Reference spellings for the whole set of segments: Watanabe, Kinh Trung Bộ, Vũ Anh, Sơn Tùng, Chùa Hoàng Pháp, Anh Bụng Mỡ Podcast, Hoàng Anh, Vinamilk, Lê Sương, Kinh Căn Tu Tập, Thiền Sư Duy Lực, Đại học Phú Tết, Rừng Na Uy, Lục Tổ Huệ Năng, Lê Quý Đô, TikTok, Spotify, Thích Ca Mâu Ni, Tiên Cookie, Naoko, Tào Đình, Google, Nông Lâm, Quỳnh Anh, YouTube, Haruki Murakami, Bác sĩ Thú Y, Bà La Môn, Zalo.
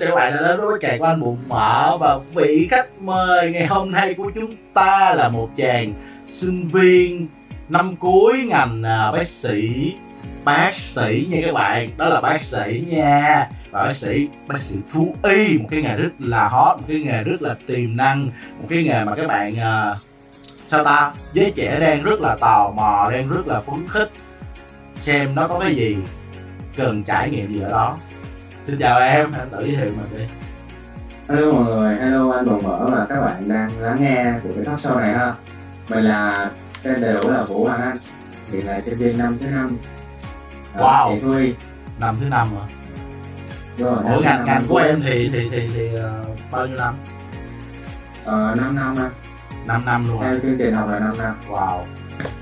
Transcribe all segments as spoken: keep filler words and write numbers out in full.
chào các bạn đã đến với chàng của Anh Bụng Mỡ. Và vị khách mời ngày hôm nay của chúng ta là một chàng sinh viên năm cuối ngành bác sĩ. Bác sĩ nha các bạn, đó là bác sĩ nha. Và bác sĩ, bác sĩ thú y, một cái nghề rất là hot, một cái nghề rất là tiềm năng, một cái nghề mà các bạn uh, sao ta, giới trẻ đang rất là tò mò, đang rất là phấn khích xem nó có cái gì, cần trải nghiệm gì ở đó. Xin chào em, em tự giới thiệu mình đi. Hello mọi người, hello Anh Bụng Mỡ và các bạn đang lắng nghe của cái talk show này ha. Mình là, tên đầy đủ là Vũ Anh, hiện là sinh viên năm thứ năm. Wow, chị Thuy. Năm thứ năm hả? Rồi, mỗi ngành ngành của em thì thì thì, thì uh, bao nhiêu năm? Ờ, năm năm anh. Năm năm luôn. Theo chương trình học là năm năm. Wow,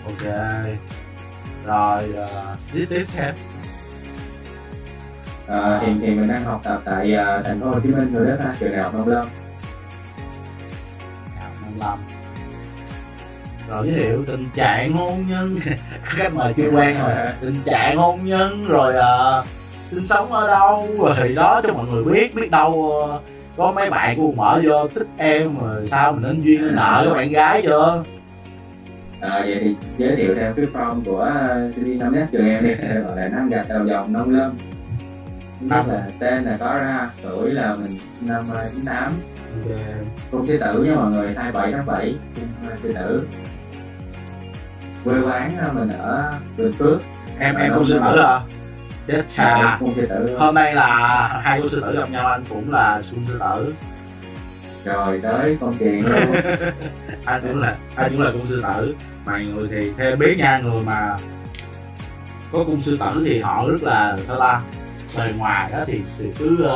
ok. Rồi uh, tiếp tiếp theo. À, hiện thì mình đang học tập tại uh, thành phố Hồ Chí Minh rồi đó ha, trường đại học Nông Lâm. Nông Lâm. Rồi giới thiệu tình trạng hôn nhân, khách mời chưa quen rồi, tình trạng hôn nhân rồi uh, tính sống ở đâu rồi thì đó cho mọi người biết, biết đâu uh, có mấy bạn của mở vô thích em rồi sao mình nên duyên nên nợ các bạn gái chưa? À, vậy thì giới thiệu theo cái form của đi năm nhất trường em đi, gọi là năm gạch đầu dòng Nông Lâm. Năm là tên là có ra, tuổi là mình năm chín tám, con sư tử nha mọi người, hai mươi bảy tháng bảy, sư tử. Quê quán mình ở Bình Phước. Em em con sư tử à? Chết cha. Hôm nay là hai con sư tử gặp nhau, anh cũng là con sư tử. Rồi tới con chuyện luôn. Anh cũng là anh cũng là con sư tử. Mọi người thì theo biết nha, người mà có con sư tử thì họ rất là sao la. Bề ngoài đó thì cứ uh,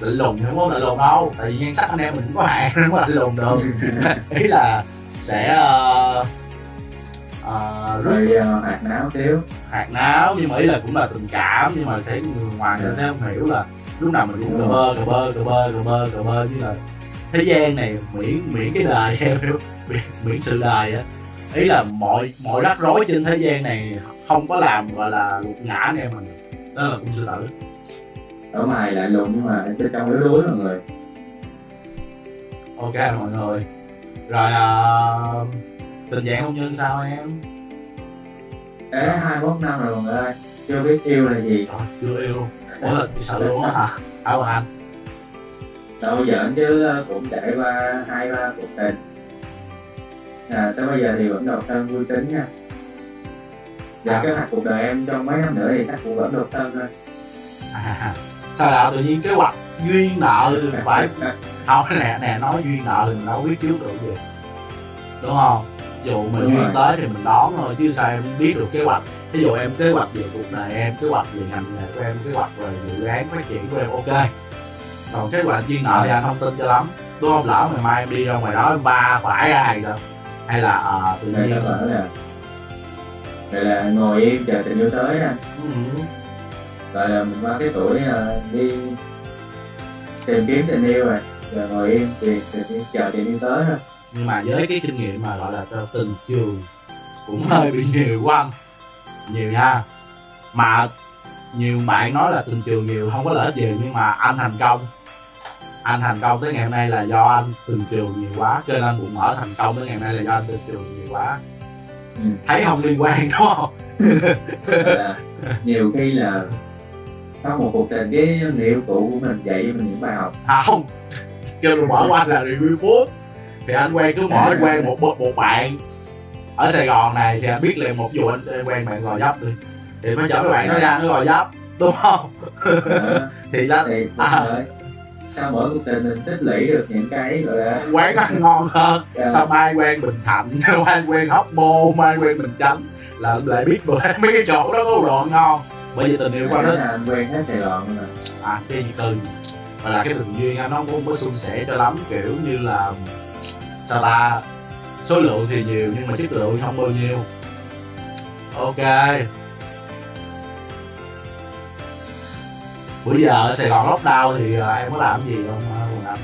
lạnh lùng, không có lạnh lùng đâu, tại vì nhan sắc anh em mình cũng có hạn, không có lạnh lùng được. Ý là sẽ uh, uh, rất uh, hạt náo thiếu hạt náo, nhưng mà ý là cũng là tình cảm, nhưng mà sẽ người ngoài người sẽ không hiểu là lúc nào mình cũng cờ bơ cờ bơ cờ bơ cờ bơ cờ bơ như là thế gian này miễn miễn cái đời em hiểu, miễn, miễn sự đời á, ý là mọi mọi rắc rối trên thế gian này không có làm gọi là gục ngã anh em mình. Đó là cũng sư tử. Ở ngoài lại lùn nhưng mà bên trong yếu đuối mọi người. Ok mọi người. Rồi uh, tình trạng hôn nhân sao em? Ế hai mươi mốt năm rồi mọi người ơi. Chưa biết yêu là gì. Trời, chưa yêu. Ủa là sợ luôn á hả? Đâu hả anh? Đâu giỡn chứ cũng trải qua hai ba cuộc tình. À, tới bây giờ thì vẫn độc thân vui tính nha. Dạ, à, kế hoạch cuộc đời em trong mấy năm nữa thì chắc cũng vẫn độc thân thôi. À, sao là tự nhiên kế hoạch duyên nợ phải không? Nè nè nói duyên nợ thì mình đâu biết trước được gì, đúng không? Dù mình duyên tới thì mình đón thôi, chứ sao em biết được kế hoạch. Ví dụ em kế hoạch về cuộc đời em, kế hoạch về ngành nghề của em, kế hoạch về dự án phát triển của em, ok. Còn kế hoạch duyên nợ thì anh không tin cho lắm, đúng không? Lỡ ngày mai em đi ra ngoài đó em va phải ai sao? Hay là à, tự nhiên vậy là ngồi yên chờ tình yêu tới anh. Ừ. Rồi là mình qua cái tuổi uh, đi tìm kiếm tình yêu rồi, rồi ngồi yên thì, thì, thì chờ tình yêu tới thôi. Nhưng mà với cái kinh nghiệm mà gọi là tình trường cũng hơi bị nhiều của anh, nhiều nha. Mà nhiều bạn nói là tình trường nhiều không có lợi ích gì, nhưng mà anh thành công, anh thành công tới ngày hôm nay là do anh tình trường nhiều quá. Cho nên anh Bụng Mỡ thành công tới ngày hôm nay là do anh tình trường nhiều quá. Ừ. Thấy không liên quan đúng không? Là, nhiều khi là có một cuộc tình cái người yêu cũ của mình dạy mình những bài học. À không, kêu Bụng Mỡ của anh là review food. Thì anh quen cứ mỗi quen một, một một bạn ở Sài Gòn này thì anh biết liền một vụ anh, anh quen bạn Gò Vấp đi. Thì mới chở mấy bạn nó ra cái Gò Vấp, đúng không? À, thì đó thì, à, sau mỗi cuộc tình mình tích lũy được những cái gọi là quán ăn ngon hơn. Yeah. Sau mai quen Bình Thạnh, mai quen Hóc Môn, mai quen Bình Chánh là lại biết bữa mấy cái chỗ đó có đồ ngon. Bởi vì tình yêu qua đó anh quen hết Sài Gòn rồi. À cái gì từ mà là cái tình duyên anh nó cũng không có suôn sẻ cho lắm, kiểu như là sao ta, số lượng thì nhiều nhưng mà chất lượng không bao nhiêu. Ok, bữa giờ ở Sài Gòn lockdown thì em có làm gì không Quỳnh Anh?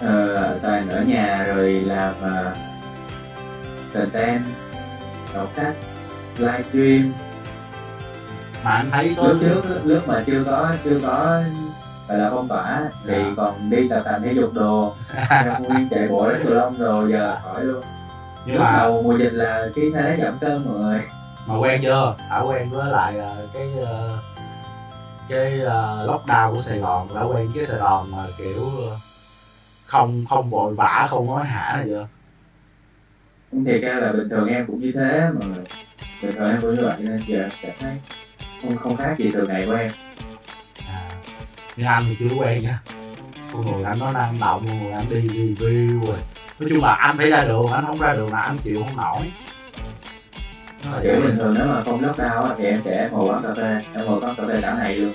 Ờ, toàn ở nhà rồi làm uh, content, đọc sách, live stream, mà anh thấy có lúc trước lúc mà chưa có chưa có gọi là phong tỏa thì à. còn đi tập tành thể dục đồ nguyên chạy bộ đến Cửu Long rồi giờ là khỏi luôn. Nhưng lúc mà đầu mùa dịch là khi thấy nó giảm cân mọi người mà quen chưa đã quen với lại cái cái lockdown của Sài Gòn, đã quen với cái Sài Gòn mà kiểu không không vội vã, không nói hả này chưa. Thiệt ra là bình thường em cũng như thế mà bình thường em cũng như vậy nên giờ cảm thấy không không khác gì từ ngày của em. À, nhưng anh thì chưa quen nhá, con người anh nó năng động, con người anh đi review rồi, nói chung là anh phải ra đường, anh không ra đường là anh chịu không nổi. Kiểu bình thường nếu mà không lockdown thì em sẽ ngồi quán cà phê, em ngồi quán cà phê cả ngày luôn.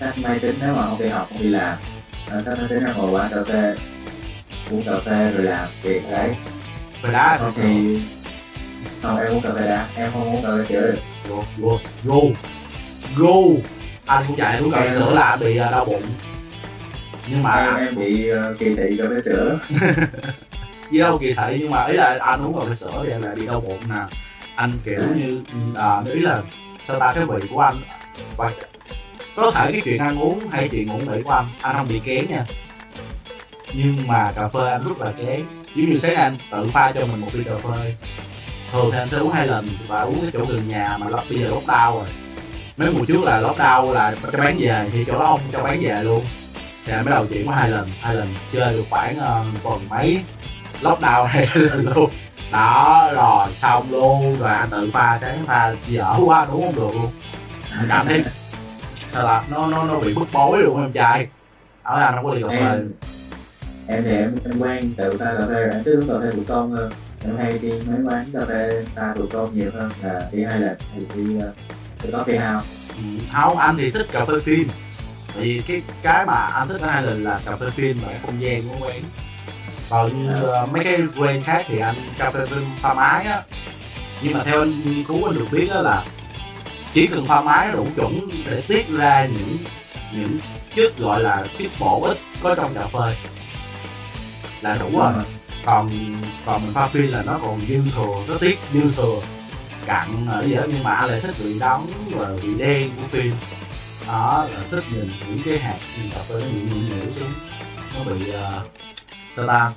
Cách máy tính nếu mà không đi học, không đi làm, cách máy tính là ngồi quán cà phê, uống cà phê rồi làm việc đấy. Cà đá thì thì... Không, em uống cà phê đá, em không uống cà phê sữa được. Go, go, go, go. Anh cũng chạy uống cà phê sữa là bị đau bụng. Nhưng mà... Em, em bị uh, kỳ thị cà phê sữa. Chứ không kỳ thị, nhưng mà ý là anh uống cà phê sữa thì em lại bị đau bụng nè. Anh kiểu như... À, ý là sao ta, cái vị của anh... Và có thể cái chuyện ăn uống hay chuyện ngủ nghỉ của anh, anh không bị kén nha. Nhưng mà cà phê anh rất là kén. Giống như sáng anh tự pha cho mình một ly cà phê, thường thì anh sẽ uống hai lần và uống cái chỗ gần nhà mà bây giờ lockdown rồi. Mấy mùa trước là lockdown là cho bán về thì chỗ đó ông cho bán về luôn, thì anh mới đầu chuyện có hai lần hai lần chơi được khoảng uh, tuần mấy, lockdown hai lần luôn đó, rồi xong luôn. Rồi anh tự pha, sáng pha dở quá đúng không được luôn, anh cảm thấy sao là nó nó nó bị bức bối luôn em trai đó. Là nó có ly cà phê. Em thì em, em quen tự pha cà phê, em thích uống cà phê thủ công hơn. Em hay đi mấy quán cà phê pha thủ công nhiều hơn là đi hay là đi đi coffee house. Ừ, không, anh thì thích cà phê phim. Thì cái cái mà anh thích hai lần là cà phê phim và không gian của quán. Còn như à. mấy cái quán khác thì anh cà phê phim pha máy á. Nhưng mà theo anh nghiên cứu anh được biết đó là chỉ cần pha máy đủ chuẩn để tiết ra những những chất gọi là chất bổ ích có trong cà phê là đủ rồi. Ừ. Còn còn mình pha phim là nó còn dư thừa, nó tiết dư thừa cặn ở gì đó. Nhưng mà lại thích vị đắng và vị đen của phim đó, là thích nhìn những cái hạt nhìn cà phê nó bị nhuyễn nhuyễn xuống, nó bị sao ta,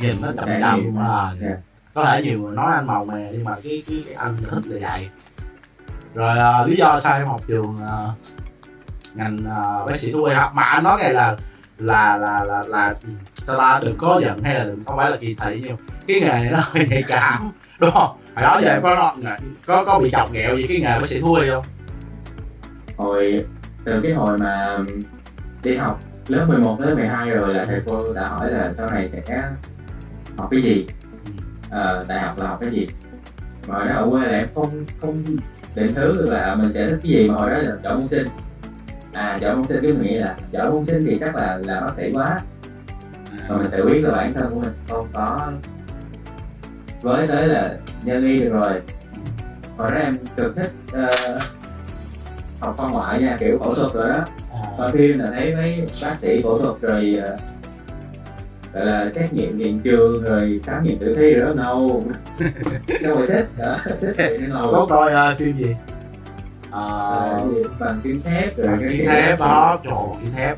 nhìn nó chậm chậm à. Yeah. Có thể nhiều người nói anh màu mè nhưng mà cái cái, cái anh thích là vậy. Rồi uh, lý do sao em học trường uh, ngành uh, bác sĩ thú y học mà anh nói này là là là là là sao ta, đừng có giận hay là đừng, không phải là kỳ thị, nhưng cái nghề này nó hơi nhạy cảm đúng không? Hồi đó giờ em có có có bị chọc ghẹo gì cái nghề bác sĩ thú y không? Hồi từ cái hồi mà đi học lớp mười một tới mười hai rồi là thầy cô đã hỏi là sau này sẽ học cái gì, ờ, đại học là học cái gì. Mà hồi đó ở quê là em không không định hướng được là mình sẽ thích cái gì, mà hồi đó là chọn môn sinh. À, chọn môn sinh cái nghĩa là chọn môn sinh thì chắc là là bác sĩ quá. Mà mình tự biết là bản thân của mình không có với tới là nhân y được rồi. Hồi đó em cực thích uh, học khoa ngoại nha, kiểu phẫu thuật rồi đó. Coi phim là thấy mấy bác sĩ phẫu thuật rồi uh, gọi là xét nghiệm hiện trường rồi khám nghiệm tử thi rồi đó, ngầu đâu mà thích đó, thích thì nên ngầu. Có coi uh, phim gì? Ờ... Uh, bằng kim thép rồi. Bằng kim thép đó, trời ơi, kim thép.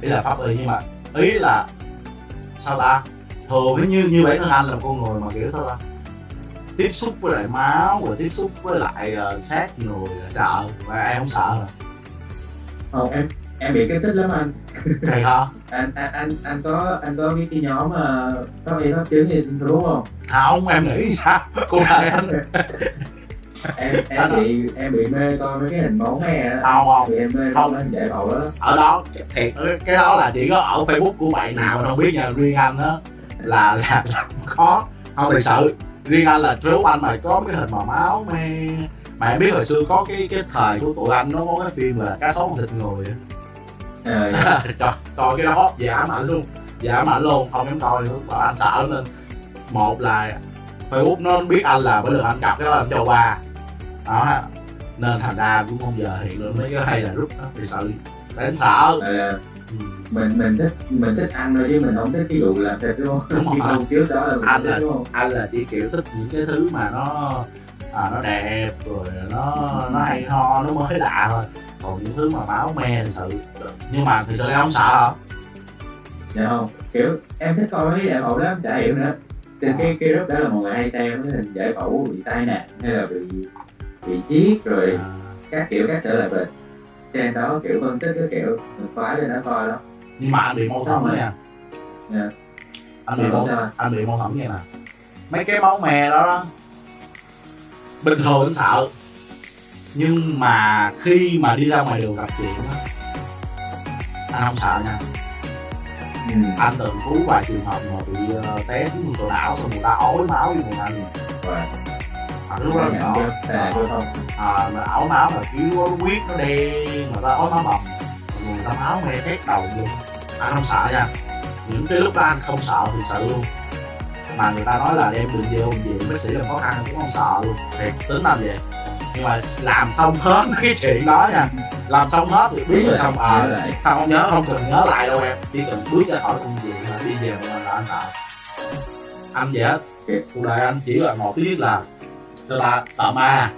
Ý là pháp y nhưng mà ý là sao ta, thường như như bản thân anh là một con người mà kiểu sao ta, tiếp xúc với lại máu rồi tiếp xúc với lại uh, xác người là sợ, mà em không sợ rồi. Không, em em bị kích thích lắm anh. Thầy hả? Anh anh anh anh có anh có biết cái nhóm mà có bị pháp chứng gì đúng không? Không, em nghĩ sao? Cô thầy anh. em em bị em bị mê coi mấy cái hình mẫu mè đó. Không không em mê không anh dạy bầu đó. Ở đó thiệt, cái đó là chỉ có ở Facebook của bạn nào mà không biết nha. Riêng anh á là là, là khó không thật sự. Riêng anh là nếu anh mà có cái hình màu máu mè mà em biết hồi xưa có cái cái thời của tụi anh nó có cái phim là cá sấu thịt người á. À, trời, coi cái đó giả mảnh luôn, giả mảnh luôn, không dám coi nữa. Mà anh sợ nên một là Facebook nó biết anh là bởi lần anh gặp cái đó anh cho qua đó, nên thành ra cũng không giờ hiện lên mấy cái hay là rút đó thì sợ đến sợ. À, mình mình thích mình thích ăn thôi chứ mình không thích cái vụ làm thịt đúng không? Đúng rồi. Trước đó là mình anh thích, là đúng không? Anh là chỉ kiểu thích những cái thứ mà nó à, nó đẹp rồi nó nó hay ho, nó mới lạ thôi. Còn những thứ mà máu me thật sự, nhưng mà thực sự em không sợ hả? Dạ không, kiểu em thích coi mấy giải phẫu lắm, chả hiểu nữa. Thì à. cái, cái group đó là mọi người hay xem cái hình giải phẫu bị tai nạn hay là bị bị giết rồi à. các kiểu các trở lại bệnh. Trên đó kiểu phân tích cái kiểu mình khoái lên đó coi lắm. Nhưng mà anh bị mâu thuẫn đấy à? Dạ. Anh bị mâu anh bị mâu thuẫn vậy nè. Mấy cái máu me đó đó bình thường anh sợ, nhưng mà khi mà đi ra ngoài đường gặp chuyện đó, anh không sợ nha. Ừ. Anh từng cứu vài trường hợp mà bị uh, té xuống sổ não xong người ta ói máu vô người anh. Và lúc đó nó à mà ói máu mà kiểu huyết nó đen, người ta ói máu bầm, người ta máu me tét đầu luôn. Anh không sợ nha. Những cái lúc đó anh không sợ thì sợ luôn. Mà người ta nói là đem đường về ôn viện bác sĩ làm khó khăn cũng không sợ luôn, thiệt tính làm vậy. Nhưng mà làm xong hết cái chuyện đó nha, làm xong hết thì biết rồi xong ờ à, sao không nhớ, không cần nhớ lại đâu em, chỉ cần bước ra khỏi công việc là đi về một mình là anh sợ. Anh vậy á, cuộc đời anh chỉ là một thứ là sao ta sợ ma.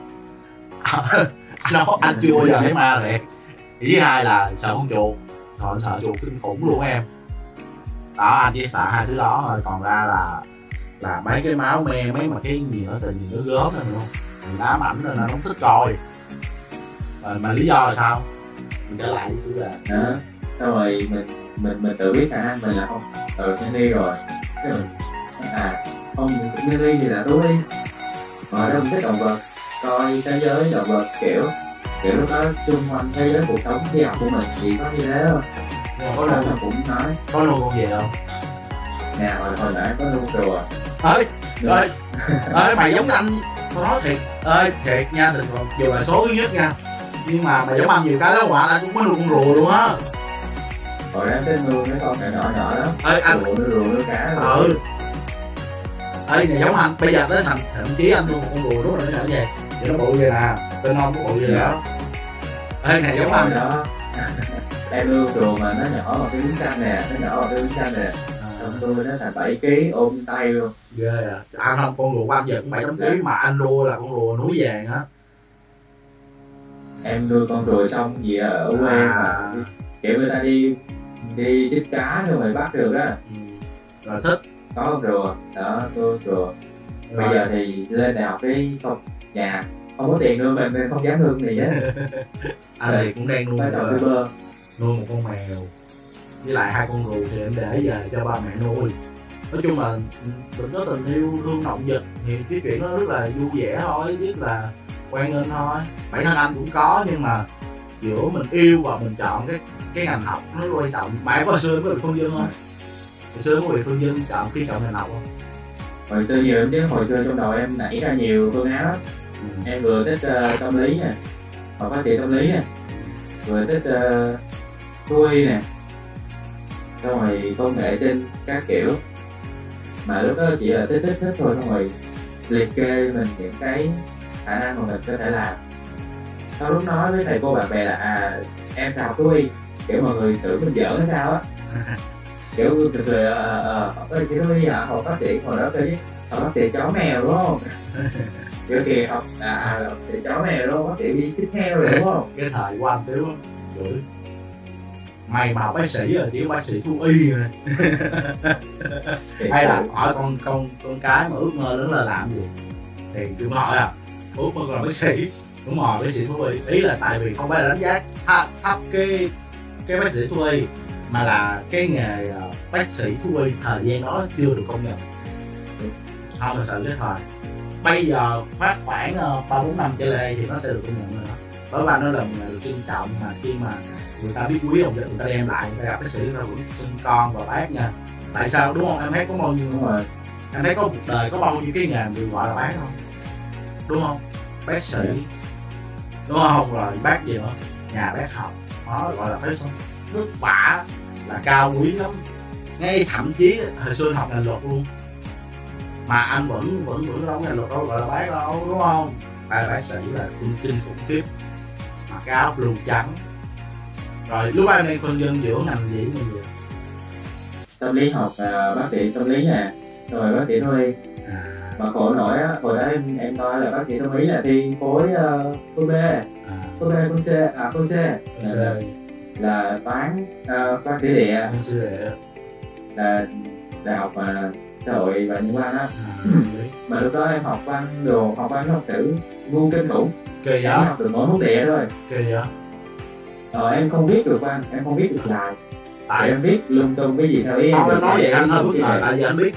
Nó anh chưa bao giờ thấy ma thiệt. Thứ hai là sợ con chuột, rồi anh sợ chuột kinh khủng luôn em. Đó, anh chỉ sợ hai thứ đó thôi, còn ra là là mấy cái máu me, mấy mà cái gì đó, nhìn nó gớm này luôn, mình ám ảnh rồi nó không thích coi. Rồi mà lý do là sao? Mình trở lại với chủ đề. Đó, xong rồi mình mình mình tự biết à, mình là không tự nên đi rồi. Cái mình à, không mình cũng nên đi thì là thú y. Rồi đó mình thích động vật, coi thế giới động vật kiểu kiểu nó có xung quanh thế giới cuộc sống đi học của mình chỉ có như thế thôi. Nhưng mà có luôn cũng nói có luôn con gì không? Nè hồi hồi nãy có luôn rùa. Ơi, ơi, ơi mày giống anh. Tao nói thiệt, ơi thiệt nha, tình còn dù là số thứ nhất nha, nhưng mà mày giống ăn nhiều cái đó quả là cũng có nuôi con rùa luôn á. Hồi em tới nuôi mấy con này nhỏ nhỏ lắm. Ơi anh rùa nuôi rùa nuôi cá. Ừ. Ơi này giống anh, bây giờ tới thành thậm chí anh nuôi một con rùa lúc nào nó nhỏ vậy, vậy nó bự vậy nè, tên non nó bự vậy đó. Ơi này giống anh đó. Em nuôi con rùa mà nó nhỏ vào cái miếng canh nè, nó nhỏ vào cái miếng canh nè. Tôi nó là bảy ký ôm tay luôn. Ghê à. Anh không, con rùa của anh giờ cũng bảy tám ký mà anh nuôi là con rùa núi vàng á. Em nuôi con rùa xong gì ở quê à. Mà kiểu người ta đi đi chích cá thôi mà bắt được á. Ừ. Rồi thích. Có con rùa, đó, con rùa. Bây giờ thì lên đại học đi, không, nhà không có tiền nuôi mình nên không dám nuôi gì hết. Anh thì cũng đang nuôi một, nuôi một con mèo. Với lại hai con rùa thì em để về cho ba mẹ nuôi. Nói chung là mình có tình yêu thương động vật thì cái chuyện nó rất là vui vẻ thôi, rất là quan nghênh thôi. Bản thân anh cũng có, nhưng mà giữa mình yêu và mình chọn cái cái ngành học nó quan trọng. Mà em có hồi xưa có bị phân vân không? Hồi xưa có bị phân vân chọn khi chọn ngành học không? Hồi xưa nhiều chứ, hồi xưa trong đầu em nảy ra nhiều phương án lắm. Ừ. Em vừa thích uh, tâm lý nè, học phát triển tâm lý nè, vừa thích uh, thú y nè, xong rồi công nghệ trên các kiểu. Mà lúc đó chỉ là tích tích thích thôi, xong rồi liệt kê mình những cái khả năng mà mình có thể làm. Sau lúc nói với thầy cô bạn bè là à, em sẽ học thú y, kiểu mọi người tưởng mình giỡn hay sao á. Kiểu thực sự là ờ, cái thú y hả, học phát triển hồi đó cái học bác sĩ chó mèo đúng không? Kiểu kìa học à, học bác sĩ chó mèo đúng không, bác sĩ đi tiếp theo rồi đúng không? Cái thời của anh thiếu chửi mày mà học bác sĩ rồi chỉ bác sĩ thú y rồi. Hay là hỏi con con con cái mà ước mơ lớn là làm gì thì kiểu hỏi là ước mơ là bác sĩ, đúng rồi bác sĩ thú y. Ý là tại vì không phải là đánh giá thấp, thấp cái cái bác sĩ thú y, mà là cái nghề bác sĩ thú y thời gian đó chưa được công nhận. Không, thật sự cái thời bây giờ phát khoảng ba bốn năm trở lại thì nó sẽ được công nhận rồi đó. Bởi vì nó là một nghề được trân trọng, mà khi mà người ta biết quý ông dịch người ta đem lại, người ta gặp bác sĩ người ta cũng xưng con và bác nha. Tại sao đúng không? Em thấy có bao nhiêu người, em thấy có cuộc đời có bao nhiêu cái nghề được gọi là bác không? Đúng không? Bác sĩ, đúng không? Rồi bác gì nữa? Nhà bác học, đó gọi là phép không? Nước bả là cao quý lắm. Ngay thậm chí hồi xưa học ngành luật luôn mà anh vẫn vẫn vẫn đóng ngành luật đâu gọi là bác đâu, đúng không? Tại bác sĩ là kinh kinh khủng khiếp, mặc cái áo blue trắng. Rồi lúc em đang phân vân giữa ngành gì ngành gì? Tâm lý học, à, bác sĩ tâm lý nè, rồi bác sĩ thú y. À. Mà khổ nổi á, hồi đó em em nói là bác sĩ đồng ý là đi khối uh, khối B, khối B khối C à khối C là, là toán uh, toán địa địa là đại học mà xã hội và những văn á, mà lúc đó em học văn đồ học văn học tử ngu kinh khủng, em học được mỗi môn địa thôi, ờ em không biết được văn, em không biết được làm, tại em biết lung tung cái gì theo ý em. Không, em nói vậy anh hơi bất ngờ, tại vì anh biết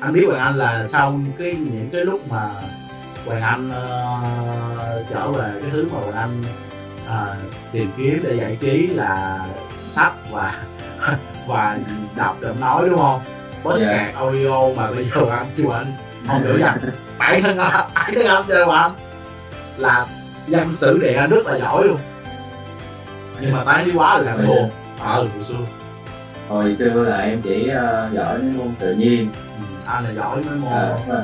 anh biết Hoàng Anh là sau cái những cái lúc mà Hoàng Anh uh, trở về cái thứ mà Hoàng Anh uh, tìm kiếm để giải trí là sách và và đọc để nói, đúng không? Podcast yeah. Audio mà bây giờ Hoàng Anh chưa anh không hiểu rằng bản thân anh, bản thân anh chơi Hoàng Anh là dân sử địa anh rất là giỏi luôn, nhưng mà tái lý quá là làm buồn. Ờ, hồi xưa là em chỉ uh, giỏi mấy môn tự nhiên. Anh là giỏi mấy môn à, à.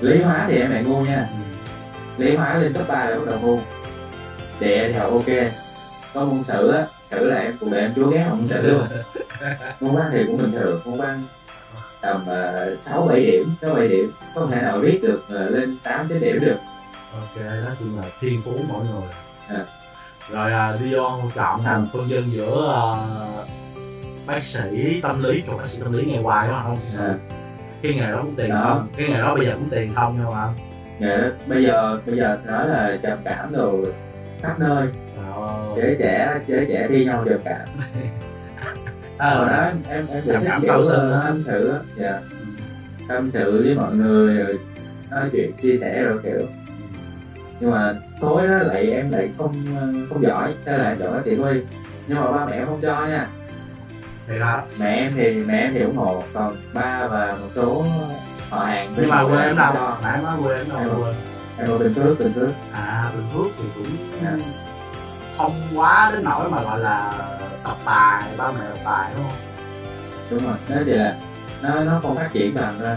Lý hóa thì em lại ngu nha. ừ. Lý hóa lên cấp ba là bắt đầu ngu. Địa thì học ok. Có môn sử á, sử là em cũng để em chúa ghé học môn sử luôn. Môn văn thì cũng bình thường, môn văn tầm uh, sáu bảy điểm, sáu bảy điểm. Không thể nào viết được uh, lên tám chín điểm được. Ok, đó chung là thiên phú mỗi người à. Rồi à, Leon chọn thành phân dân giữa uh, bác sĩ tâm lý, chọn bác sĩ tâm lý ngày hoài đó không? À. Cái nghề đó cũng tiền đó. Không? Cái nghề đó bây giờ cũng tiền không nhau hả? Nghề đó bây giờ bây giờ nói là trầm cảm rồi khắp nơi. Trẻ trẻ trẻ trẻ đi nhau trầm cảm. À, rồi đó em em trầm cảm sâu sâu đó, tâm sự, dạ, tâm sự với mọi người rồi nói chuyện chia sẻ rồi kiểu. Nhưng mà tối đó lại em lại không không giỏi, thế là em chọn bác sĩ Thú Y, nhưng mà ba mẹ không cho nha. Thì đó. Mẹ em thì mẹ em thì ủng hộ, còn ba và một số họ hàng. Nhưng mà quê em đâu? Nãy nói quê em đâu? Em ở Bình Phước, Bình Phước. À, Bình Phước thì cũng à. Không quá đến nỗi mà gọi là tập tài, ba mẹ tập tài đúng không? Đúng rồi, nó thì là nó nó không phát triển bằng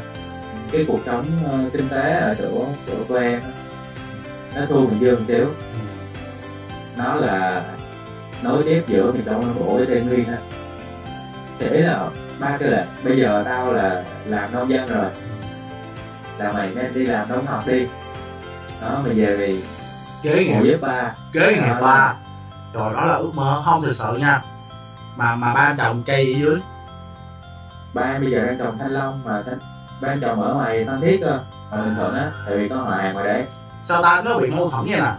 cái cuộc sống uh, kinh tế ở chỗ chỗ quê em. Nó thu Bình Dương một xíu. ừ. Nó là nối tiếp giữa miền Đông Nam Bộ với Tây Nguyên ha. Thế là ba kêu là bây giờ tao là làm nông dân rồi, là mày nên đi làm nông học đi đó, mày về thì kế nghiệp với ba, kế nghiệp ba rồi đó là ước mơ không thực sự nha. Mà mà ba trồng cây ở dưới, ba bây giờ đang trồng thanh long mà thanh, ba trồng ở ngoài Phan Thiết cơ, ở Bình Thuận á, tại vì có họ hàng ngoài đấy. Sao ta nó bị mâu thuẫn vậy nè,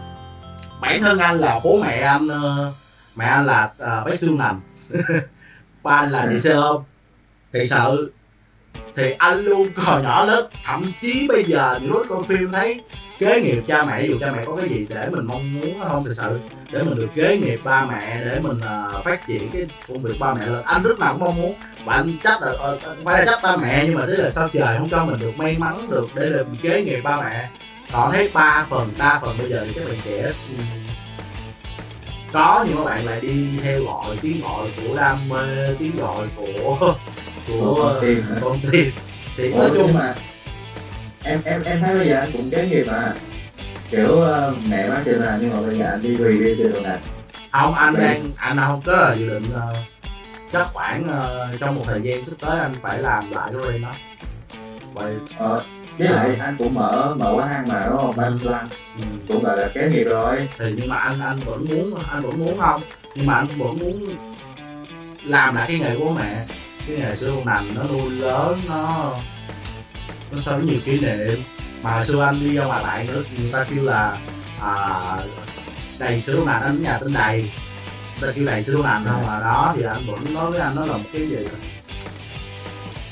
bản thân anh là bố mẹ anh, mẹ anh là uh, bác xương nằm ba anh là đi xe ôm thì sợ, thì anh luôn còn nhỏ lớp, thậm chí bây giờ những lúc coi phim thấy kế nghiệp cha mẹ, dù cha mẹ có cái gì để mình mong muốn không thực sự, để mình được kế nghiệp ba mẹ, để mình uh, phát triển cái công việc ba mẹ lên, anh rất là cũng mong muốn. Và anh chắc là uh, phải là chắc ba mẹ, nhưng mà thế là sao trời không cho mình được may mắn được để được kế nghiệp ba mẹ. Còn thấy ba phần đa phần bây giờ thì các bạn trẻ có những bạn lại đi theo gọi tiếng gọi của đam mê, tiếng gọi của của con tim. Thì nói chung mà em em em thấy bây giờ anh cũng kế nghiệp mà kiểu uh, mẹ bác trên là, nhưng mà bây giờ anh đi tùy đi từ đầu này không, anh Đấy. đang anh không có là dự định uh, chắc khoảng uh, trong một thời gian sắp tới anh phải làm lại cái riêng đó. Vậy ờ. Với lại anh cũng mở mở quán ăn mà đúng không? Anh Loan ừ. cũng gọi là kế nghiệp rồi. Thì nhưng mà anh anh vẫn muốn anh vẫn muốn không? Nhưng mà anh vẫn muốn làm lại cái nghề của mẹ, cái nghề xưa con nằm nó nuôi lớn, nó nó so với nhiều kỷ niệm. Mà xưa anh đi ra ngoài bạn nữa, người ta kêu là à, đầy sữa con nằm, anh ở nhà tên đầy, người ta kêu đầy sữa con nằm không mà đó. Thì anh vẫn nói với anh nó là một cái gì rồi,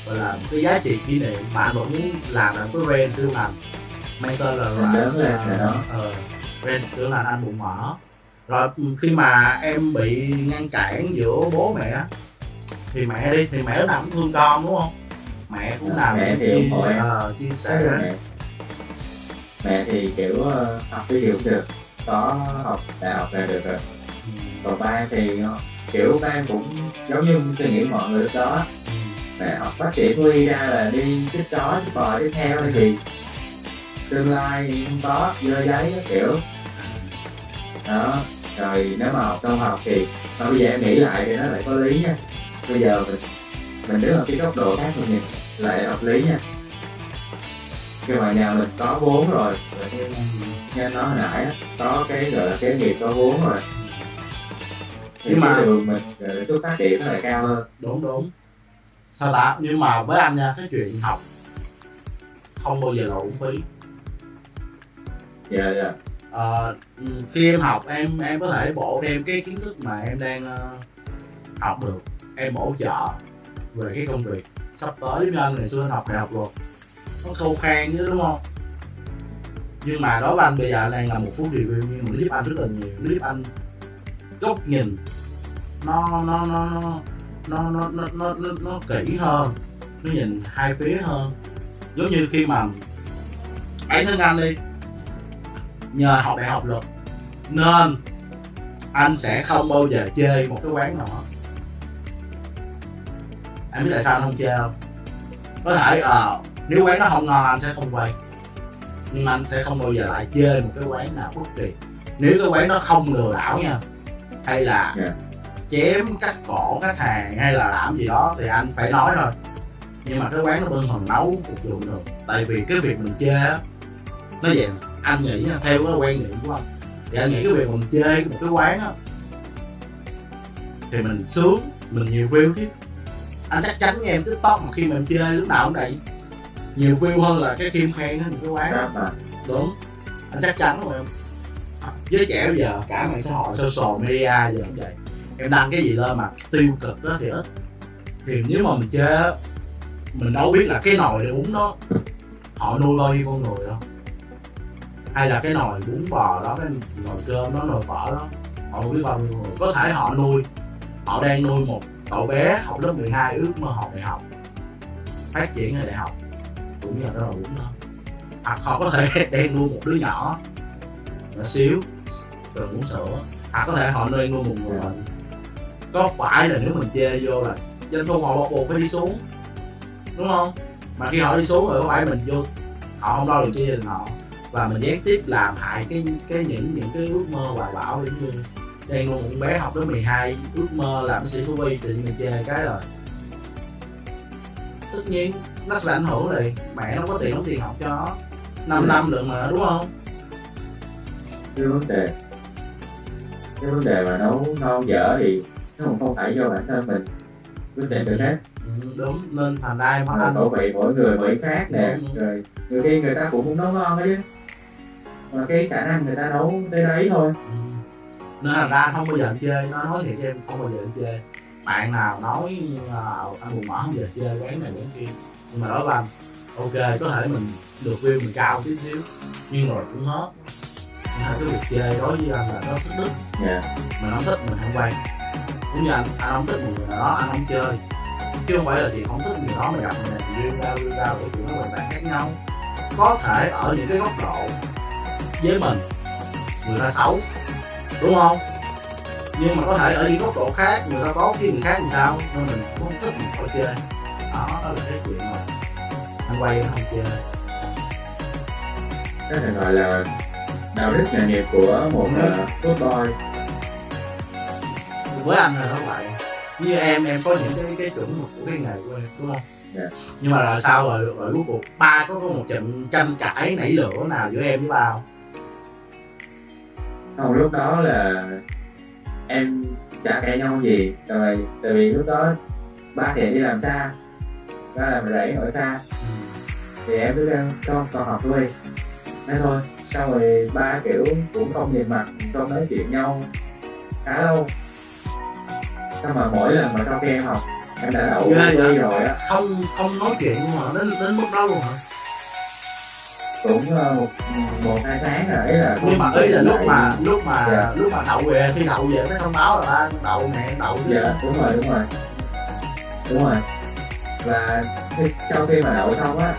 gọi là một cái giá trị kỷ niệm mà anh vẫn muốn làm là cái brand xương lành mang tên là brand xương lành Anh Bụng Mỡ. Rồi khi mà em bị ngăn cản giữa bố mẹ thì mẹ đi thì mẹ lúc nào cũng thương con đúng không? Mẹ cũng làm mẹ thì ủng hộ em, chia sẻ mẹ. Mẹ thì kiểu học cái gì cũng được, có học đại học là được rồi. Còn ba em thì kiểu ba em cũng giống như suy nghĩ mọi người lúc đó, mẹ học bác sĩ Thú Y ra là đi chích chó chích bò tiếp theo thì tương lai không có dơ giấy các kiểu đó. Rồi nếu mà học không học thì mà bây giờ em nghĩ lại thì nó lại có lý nha. Bây giờ mình mình đứng ở cái góc độ khác mình nhìn lại hợp lý nha. Khi mà nhà mình có vốn rồi, nghe nói hồi nãy có cái gọi là cái nghiệp có vốn rồi, nhưng mà thường mình cứ phát triển nó lại cao hơn. Đúng đúng. Sao ta? Nhưng mà với anh nha, cái chuyện học không bao giờ là uổng phí. Dạ yeah, dạ. Yeah. À, khi em học em em có thể bổ đem cái kiến thức mà em đang uh, học được, em bổ trợ về cái công việc sắp tới. Với anh ngày xưa anh học đại học luật nó khô khan chứ, đúng không? Nhưng mà đối với anh bây giờ anh đang làm một phút review, nhưng mà nó giúp anh rất là nhiều, nó giúp anh góc nhìn nó nó nó nó nó nó nó nó, nó, nó kỹ hơn, nó nhìn hai phía hơn. Giống như khi mà bản thân anh đi, nhờ học đại học luật nên anh sẽ không bao giờ chê một cái quán nào hết. Anh biết tại sao anh không chê không? Có thể ờ uh, nếu quán nó không ngon anh sẽ không quay, nhưng anh sẽ không bao giờ lại chê một cái quán nào bất kỳ. Nếu cái quán nó không lừa đảo nha, hay là yeah. chém cắt cổ khách hàng hay là làm gì đó thì anh phải nói thôi. Nhưng mà cái quán nó bên phần nấu phục vụ được, tại vì cái việc mình chê á, nó vậy. Anh nghĩ nha, theo cái quan niệm của anh thì anh nghĩ cái việc mình chê một cái quán á thì mình sướng, mình nhiều view chứ. Anh chắc chắn nghe em TikTok mà khi mà em chê lúc nào cũng vậy, nhiều view hơn là cái khiêm khen á, một cái quán đó. Đúng, anh chắc chắn rồi. Em với trẻ bây giờ cả mạng xã hội, social media giờ cũng vậy, em đăng cái gì lên mà tiêu cực đó thì ít. Thì nếu mà mình chê á, mình đâu biết là cái nồi để uống đó họ nuôi bao nhiêu con người đâu, hay là cái nồi bún bò đó, cái nồi cơm đó, nồi phở đó họ biết bao nhiêu người. Có thể họ nuôi, họ đang nuôi một cậu bé học lớp mười hai ước mơ học đại học, phát triển ở đại học, cũng như là đó là đúng đó. Hoặc họ có thể đang nuôi một đứa nhỏ nhỏ xíu cần uống sữa, hoặc có thể họ nuôi nuôi một người bệnh. Có phải là nếu mình chê vô là dân thôn họ bắt buộc phải đi xuống, đúng không? Mà khi họ đi xuống rồi có phải mình vô họ không đo được cho gia đình họ, và mình gián tiếp làm hại cái cái những những cái ước mơ hoài bão. Giống như đang nuôi một con bé học tới mười hai ước mơ làm bác sĩ thú y, thì mình chê cái rồi tất nhiên nó sẽ ảnh hưởng liền. Mẹ nó có tiền đóng tiền học cho nó năm ừ. năm được mà, đúng không? Cái vấn đề cái vấn đề mà nấu ngon dở thì nó cũng không phải do bản thân mình quyết định được hết. Ừ, đúng, nên thành ra em anh bảo vệ mỗi người mỗi khác nè. Rồi nhiều khi người ta cũng muốn nấu ngon chứ, mà cái khả năng người ta nấu tới đấy thôi. Ừ. Nên thành ra anh không bao giờ anh chê, nó nói thiệt cho em không bao giờ anh chê. Bạn nào nói uh, anh buồn mỏ không giờ chê quán này quán kia, nhưng mà đó là ok, có thể mình được view mình cao tí xíu nhưng rồi cũng hết. Nhưng mà cái việc chê đối với anh là nó thích đức. Yeah. Mình không thích mình không quay. Cũng như anh, anh không thích một người nào đó anh không chơi, chứ không phải là chị không thích người đó mà gặp mình này riêng ra riêng ra để tụi nó hoàn toàn khác nhau. Có thể ở những cái góc độ với mình người ta xấu, đúng không? Nhưng mà có thể ở những góc độ khác người ta tốt với người khác làm sao, nên mình cũng không thích mình khỏi chơi. Đó, đó là cái chuyện mà anh quay không chơi. Cái này gọi là đạo đức nghề nghiệp của một tốt boy. Với anh là nó vậy. Như em, em có những cái, cái chuẩn mực của cái nghề của em, đúng không? Yeah. Nhưng mà là sao rồi, rồi cuối cuộc ba có có một trận tranh cãi nảy lửa nào giữa em với ba không? Không, lúc đó là em chả cãi nhau gì. Rồi, tại vì lúc đó ba thì đi làm xa, ba làm rẫy ở xa. Ừ. Thì em cứ đang con, con học thôi. Nói thôi, xong rồi ba kiểu cũng không nhìn mặt, không nói chuyện nhau khá lâu. Sao mà mỗi lần mà trong khi em học em đã đậu đi rồi á, không không nói chuyện mà đến đến mức đó luôn hả? Cũng một một hai tháng rồi ấy là. Nhưng mà ý là lúc mà lúc mà dạ. lúc mà đậu về, khi đậu về mới thông báo là ba đậu nè, đậu gì dạ, đúng rồi đúng rồi đúng rồi. Và khi, sau khi mà đậu xong á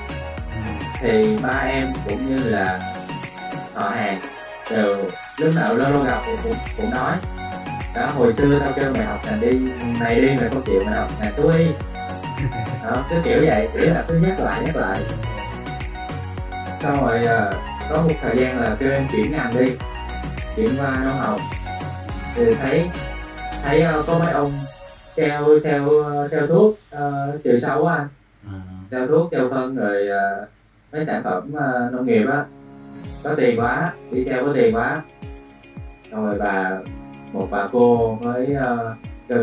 thì ba em cũng như là họ hàng đều lúc nào lâu lâu gặp cũng cũng nói đó, hồi xưa tao kêu mày học ngành đi này đi mày không chịu, mày học ngành thú y đó, cứ kiểu vậy, kiểu là cứ nhắc lại nhắc lại xong rồi uh, có một thời gian là kêu em chuyển ngành đi, chuyển qua nông học. Thì thấy thấy uh, có mấy ông treo treo treo thuốc uh, chiều sâu á anh, treo thuốc treo phân rồi uh, mấy sản phẩm uh, nông nghiệp á, có tiền quá, đi theo có tiền quá. Rồi bà, một bà cô mới uh,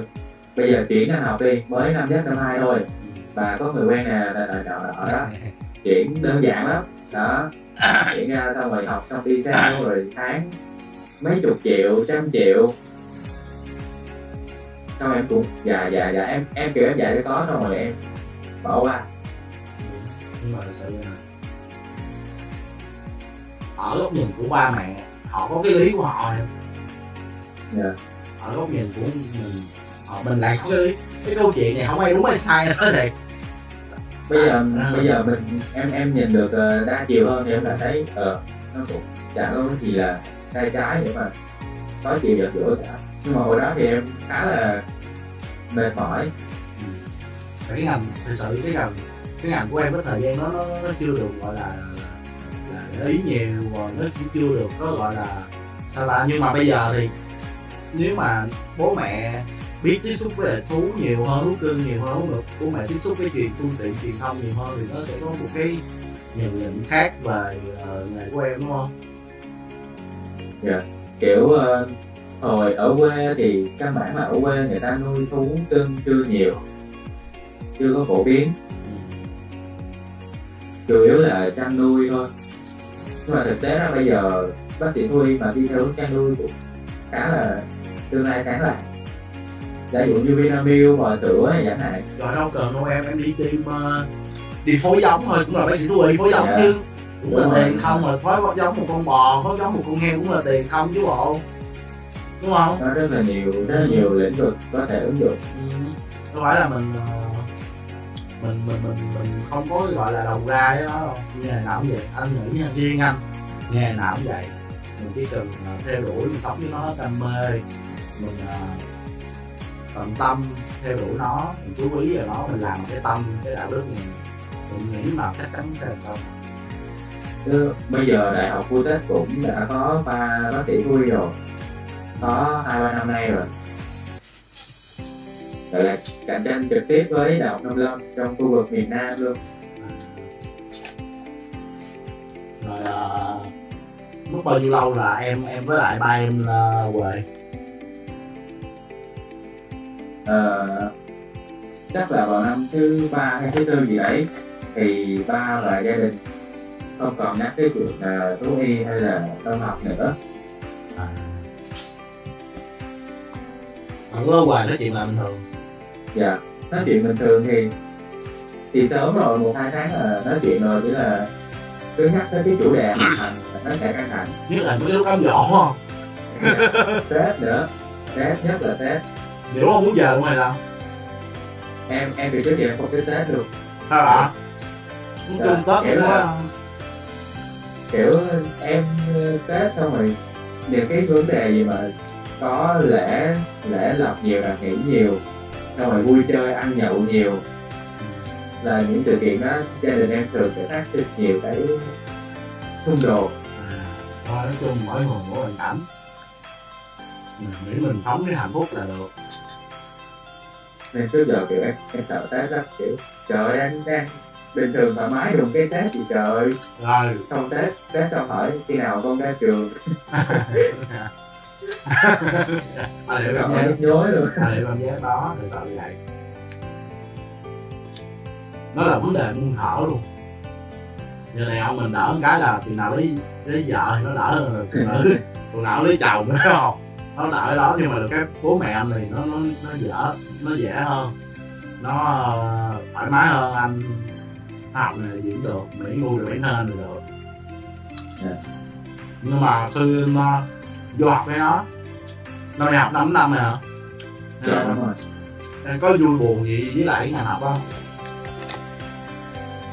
bây giờ chuyển anh học đi, mới năm nhất năm hai thôi, bà có người quen nè, nọ nọ đó, chuyển đơn giản lắm đó, chuyển ra xong rồi học xong đi theo rồi tháng mấy chục triệu, trăm triệu. Xong em cũng dạ dạ dạ em em kiểu em dạy cho có xong rồi em bỏ qua. Nhưng mà thật sự là ở góc nhìn của ba mẹ họ có cái lý của họ em. Yeah. Ở góc nhìn của mình họ mình lại có cái cái câu chuyện này không ai đúng hay sai nữa thiệt. Bây giờ à, bây giờ mình em em nhìn được đa chiều hơn thì em là thấy ờ nó cũng chả có cái gì là tay trái nữa mà có chiều dọc giữa cả. Nhưng mà hồi đó thì em khá là mệt mỏi. Ừ. Cái ngành thực sự cái ngành cái ngành của em cái thời gian đó nó, nó chưa được gọi là là để ý nhiều, rồi nó cũng chưa được có gọi là sao là. Nhưng mà bây giờ thì nếu mà bố mẹ biết tiếp xúc với thú nhiều hơn, thú cưng nhiều hơn, được bố mẹ tiếp xúc với chuyện phương tiện truyền thông nhiều hơn thì nó sẽ có một cái nhìn nhận khác về uh, nghề của em đúng không? Dạ, yeah. Kiểu uh... Hồi ở quê thì căn bản là ở quê người ta nuôi thú cưng chưa nhiều, chưa có phổ biến, chủ yếu là chăn nuôi thôi. Nhưng mà thực tế là bây giờ bác sĩ thú y mà đi theo hướng chăn nuôi cũng khá là tương lai khá là. Giả dụ như Vinamilk và sữa chẳng hạn. Rồi đâu cần đâu em, em đi tìm uh, đi phối giống thôi cũng là bác sĩ thú y phối giống yeah. chứ cũng là tiền không mà phối giống một con bò, phối giống một con heo cũng là tiền không chứ bộ. Đúng không? Nó rất là nhiều, rất là nhiều lĩnh vực có thể ứng dụng. Ừ. Không phải là mình mình mình mình mình không có gọi là đầu ra cái đó đâu. Nghề nào cũng vậy, anh nghĩ riêng anh, nghề nào cũng vậy. Mình chỉ cần theo đuổi, mình sống với nó đam mê, mình tận tâm theo đuổi nó, mình chú ý vào nó, mình làm cái tâm, cái đạo đức này, mình nghĩ mà chắc chắn thành công. Chứ bây giờ đại học Phú Tết cũng đã có ba bác sĩ thú y rồi. Có hai ba năm nay rồi, gọi là cạnh tranh trực tiếp với Đại học Nông Lâm trong khu vực miền Nam luôn. Rồi à, mất bao nhiêu lâu là em em với lại ba em là về? À, chắc là vào năm thứ ba hay thứ tư gì đấy thì ba là gia đình không còn nhắc cái chuyện là thú y hay là tâm học nữa. À, không lâu hoài nói chuyện là bình thường. Dạ, nói chuyện bình thường thì thì sớm rồi, một hai tháng là nói chuyện rồi, chỉ là cứ nhắc tới cái chủ đề là nó sẽ căng thẳng. Nhất là mấy lúc cám dỗ không? Tết nữa, Tết nhất là Tết. Nếu không muốn về ngoài làm? Em em thì trước giờ không tới Tết được. Sao ạ? Muốn chung Tết kiểu quá. Là... Kiểu em Tết xong rồi những cái vấn đề gì mà có lễ lễ lọc nhiều là nghỉ nhiều, xong rồi vui chơi ăn nhậu nhiều là những sự kiện đó gia đình em thường sẽ phát sinh nhiều cái xung đột. À, nói chung mỗi người mỗi hoàn cảnh, mình nghĩ mình sống cái hạnh phúc là được. Nên trước giờ kiểu em em sợ Tết lắm, kiểu trời ơi anh đang bình thường thoải mái đụng cái Tết gì trời. Rồi xong Tết Tết xong hỏi khi nào con ra trường. Thời điểm cảm giác nhối luôn, thời điểm cảm giác đó thật sự vậy, nó là vấn đề muôn thở luôn. Giờ này ông mình đỡ cái là tiền nào lấy lấy vợ thì nó đỡ hơn phụ nữ, phụ nào lấy chồng nữa không, nó đỡ đó. Nhưng mà được cái bố mẹ anh thì nó nó nó dở, nó dễ hơn, nó thoải mái hơn. Anh học này diễn được, mỹ ngu được, mỹ nên được được. Nhưng mà khi mà vô học cái đó, năm nay học năm năm rồi hả? Dạ đúng rồi. Em có vui buồn gì với lại cái ngành học không?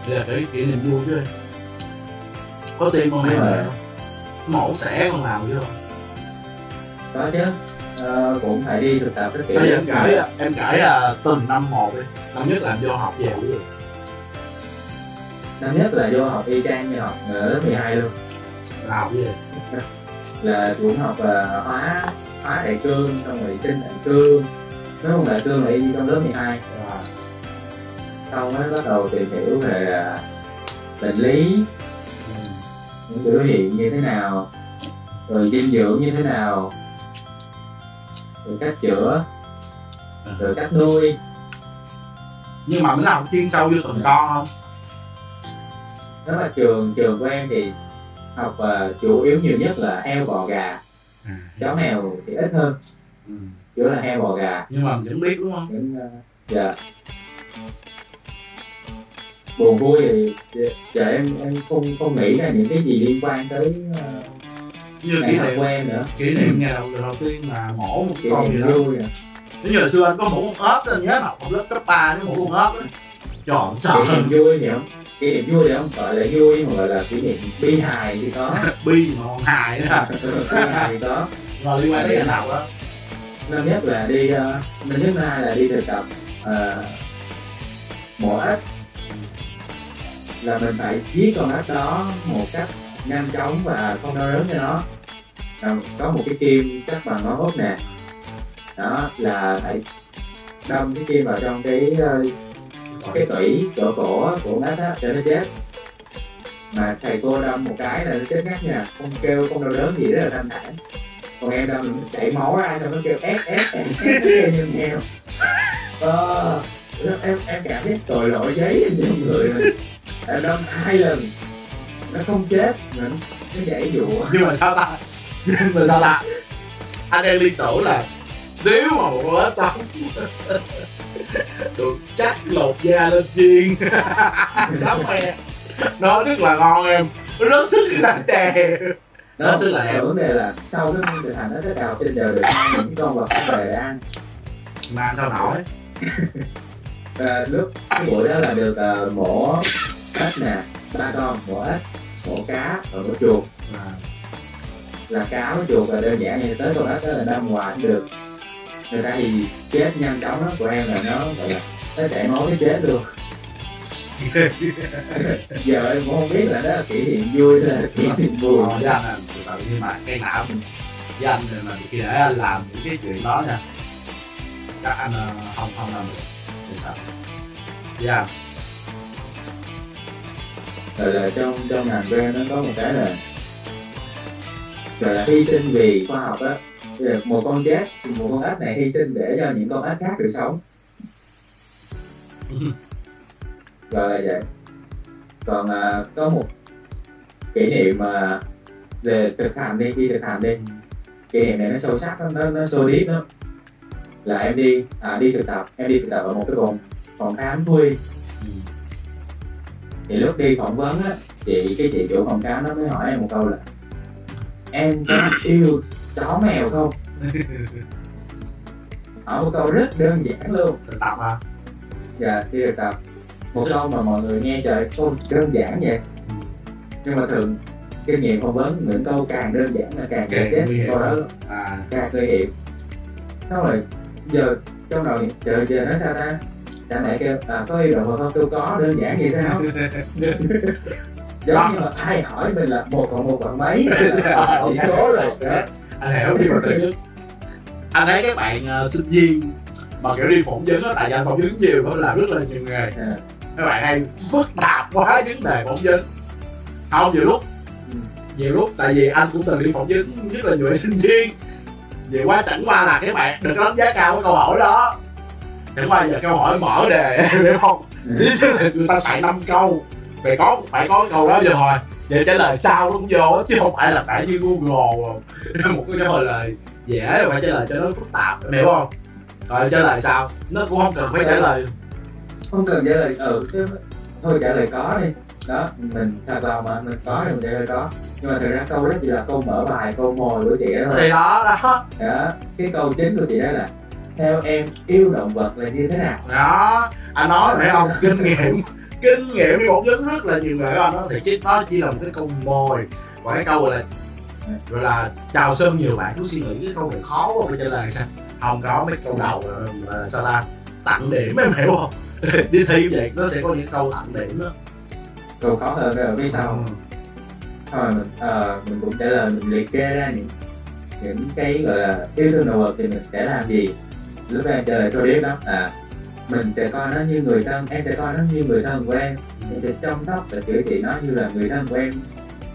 Đây là cái kỷ niệm vui chứ. Có tim con em về không? Mổ xẻ con làm chứ không? Có chứ, ờ, cũng phải đi thực tập cái kiểu. Em kể, em kể là từng năm một đi. Năm nhất là vô học về cái gì? Năm nhất là vô học y chang như học lớp mười hai luôn. Là học gì? Là cũng học là hóa hóa đại cương, xong rồi kinh đại cương, nói không đại cương là y trong lớp mười hai. Xong mới bắt đầu tìm hiểu về bệnh lý, những biểu hiện như thế nào, rồi dinh dưỡng như thế nào, rồi cách chữa, rồi cách nuôi. Nhưng mà mình làm chuyên sâu vô từng con không? Đó là trường trường của em thì học uh, chủ yếu nhiều nhất là heo, bò, gà. À, chó mèo thì ít hơn, ừ. chủ yếu là heo, bò, gà. Nhưng mà mình vẫn biết đúng không? Vẫn, uh, dạ. Buồn vui thì dạ, em em không không nghĩ là những cái gì liên quan tới uh, như kỷ niệm của em nữa. Kỷ niệm ngày đầu đầu tiên mà mổ một kỷ con gì đó. Nếu như hồi xưa anh có mổ con ếch, anh nhớ học lớp cấp ba nếu mổ con ếch, chọn sợ hơn. Kỷ niệm vui nhỉ? Kỷ niệm vui thì không gọi là vui mà gọi là kỷ niệm bi hài thì có. Bi mà còn hài nữa hả? Bi hài thì có. Rồi liên quan đến anh học đó. Năm nhất là đi, năm nhất hai là đi thực tập uh, mổ ếch. Là mình phải giết con ếch đó một cách nhanh chóng và không đau đớn cho nó. Có một cái kim cắt bằng ngón út nè, đó là phải đâm cái kim vào trong cái cái tủy chỗ cổ của nó đó cho nó chết. Mà thầy cô đâm một cái là nó chết ngắt nha, không kêu không đau đớn gì, rất là thanh thản. Còn em đâm mình chảy máu ra xong nó kêu ép ép ép ép như heo. Ờ, em em cảm thấy tội lỗi giấy trên người mình. Em đâm hai lần nó không chết, nó nó dãy dụ. Nhưng mà sao ta? Nhưng mà sao ta? Anh em liên tưởng là nếu mà một con ếch sống được chắc lột da lên chiên đám me, nó rất là ngon em, rất sức là đè. Đó tức là em vấn đề là sau cái thực hành nó rất đào trên giờ được những con vật về ăn mà sao nổi. À, lúc cái buổi đó là được uh, mổ ếch nè, ba con, mổ ếch, mổ cá và mổ chuột. À, là cá với chuột là đơn giản, như tới con ếch đó là đâm hoài cũng được. Người ta thì chết nhanh chóng đó, của em là nó gọi là nó chảy máu cái chết luôn. Giờ em cũng không biết là đó là kỷ niệm vui hay là kỷ niệm buồn. Với anh là tự tự, nhưng mà cái não với anh mà khi để anh làm những cái chuyện đó nha, các anh không không làm được. Yeah. Rồi là trong trong ngành bên nó có một cái là rồi là hy sinh vì khoa học á, một con chết, một con ếch này hy sinh để cho những con ếch khác được sống. Rồi là vậy. Còn à, có một kỷ niệm mà về thực hành đi, đi thực hành đi. Kỷ niệm này nó sâu sắc lắm, nó nó sâu deep lắm. Là em đi à, đi thực tập, em đi thực tập ở một cái vùng phòng khám thú y. Ừ. Thì lúc đi phỏng vấn á, chị cái chị chủ phòng khám nó mới hỏi em một câu là em có yêu chó mèo không? Hỏi một câu rất đơn giản luôn. Thực tập hả? Dạ, đi thực tập. Một câu mà mọi người nghe trời, câu đơn giản vậy. Ừ. Nhưng mà thường kinh nghiệm phỏng vấn những câu càng đơn giản là càng dễ chết, câu đó à, càng nguy hiểm. Xong rồi giờ trong đầu giờ giờ nói sao ta? Chẳng lẽ kêu à, có yêu động mà không? Tôi có, đơn giản vậy sao? Giống như là ai hỏi mình là một cộng một bằng mấy là chỉ số rồi. Anh hiểu điều tự nhất. Anh thấy các bạn uh, sinh viên mà kiểu đi phỏng vấn á, tại vì anh phỏng vấn nhiều, phải làm rất là nhiều nghề. À, các bạn hay phức tạp quá vấn đề phỏng vấn. Không, nhiều lúc nhiều lúc tại vì anh cũng từng đi phỏng vấn rất là nhiều bạn sinh viên. Vậy quá chẳng qua là các bạn đừng có đánh giá cao cái câu hỏi đó. Chẳng qua giờ câu hỏi mở đề, hiểu không? Ý là người ta phải năm câu, phải có phải có cái câu đó giờ thôi. Vậy trả lời sao nó cũng vô chứ không phải là phải như Google. Một cái câu lời dễ mà trả lời cho nó phức tạp, hiểu không? Rồi trả lời sao? Nó cũng không cần phải trả lời. Không cần trả lời ừ chứ. Thôi trả lời có đi. Đó, mình thật lòng mà mình có thì mình trả lời có. Nhưng mà thực ra câu đó chỉ là câu mở bài, câu mồi của chị đó thôi. Thì đó, đó. Đó, cái câu chính của chị đó là theo em yêu động vật là như thế nào? Đó, anh nói phải không? Kinh nghiệm, kinh nghiệm đi phỏng vấn rất là nhiều người đó anh nói thì chứ nó chỉ là một cái câu mồi. Và cái câu là gọi là chào sân nhiều bạn cứ suy nghĩ cái câu này khó quá phải trả lời sao? Không có mấy câu đầu là sao ta? Tặng điểm em hiểu không? Đi thi vậy nó sẽ có những câu tặng điểm đó. Câu khó hơn rồi vì sao? Thôi mình, uh, mình cũng trả lời, mình liệt kê ra những những cái gọi là yêu thương động vật thì mình sẽ làm gì. Lúc đó em trả lời cho biết đó à, mình sẽ coi nó như người thân, em sẽ coi nó như người thân của em. Ừ. để chăm sóc và chữa trị nó như là người thân của em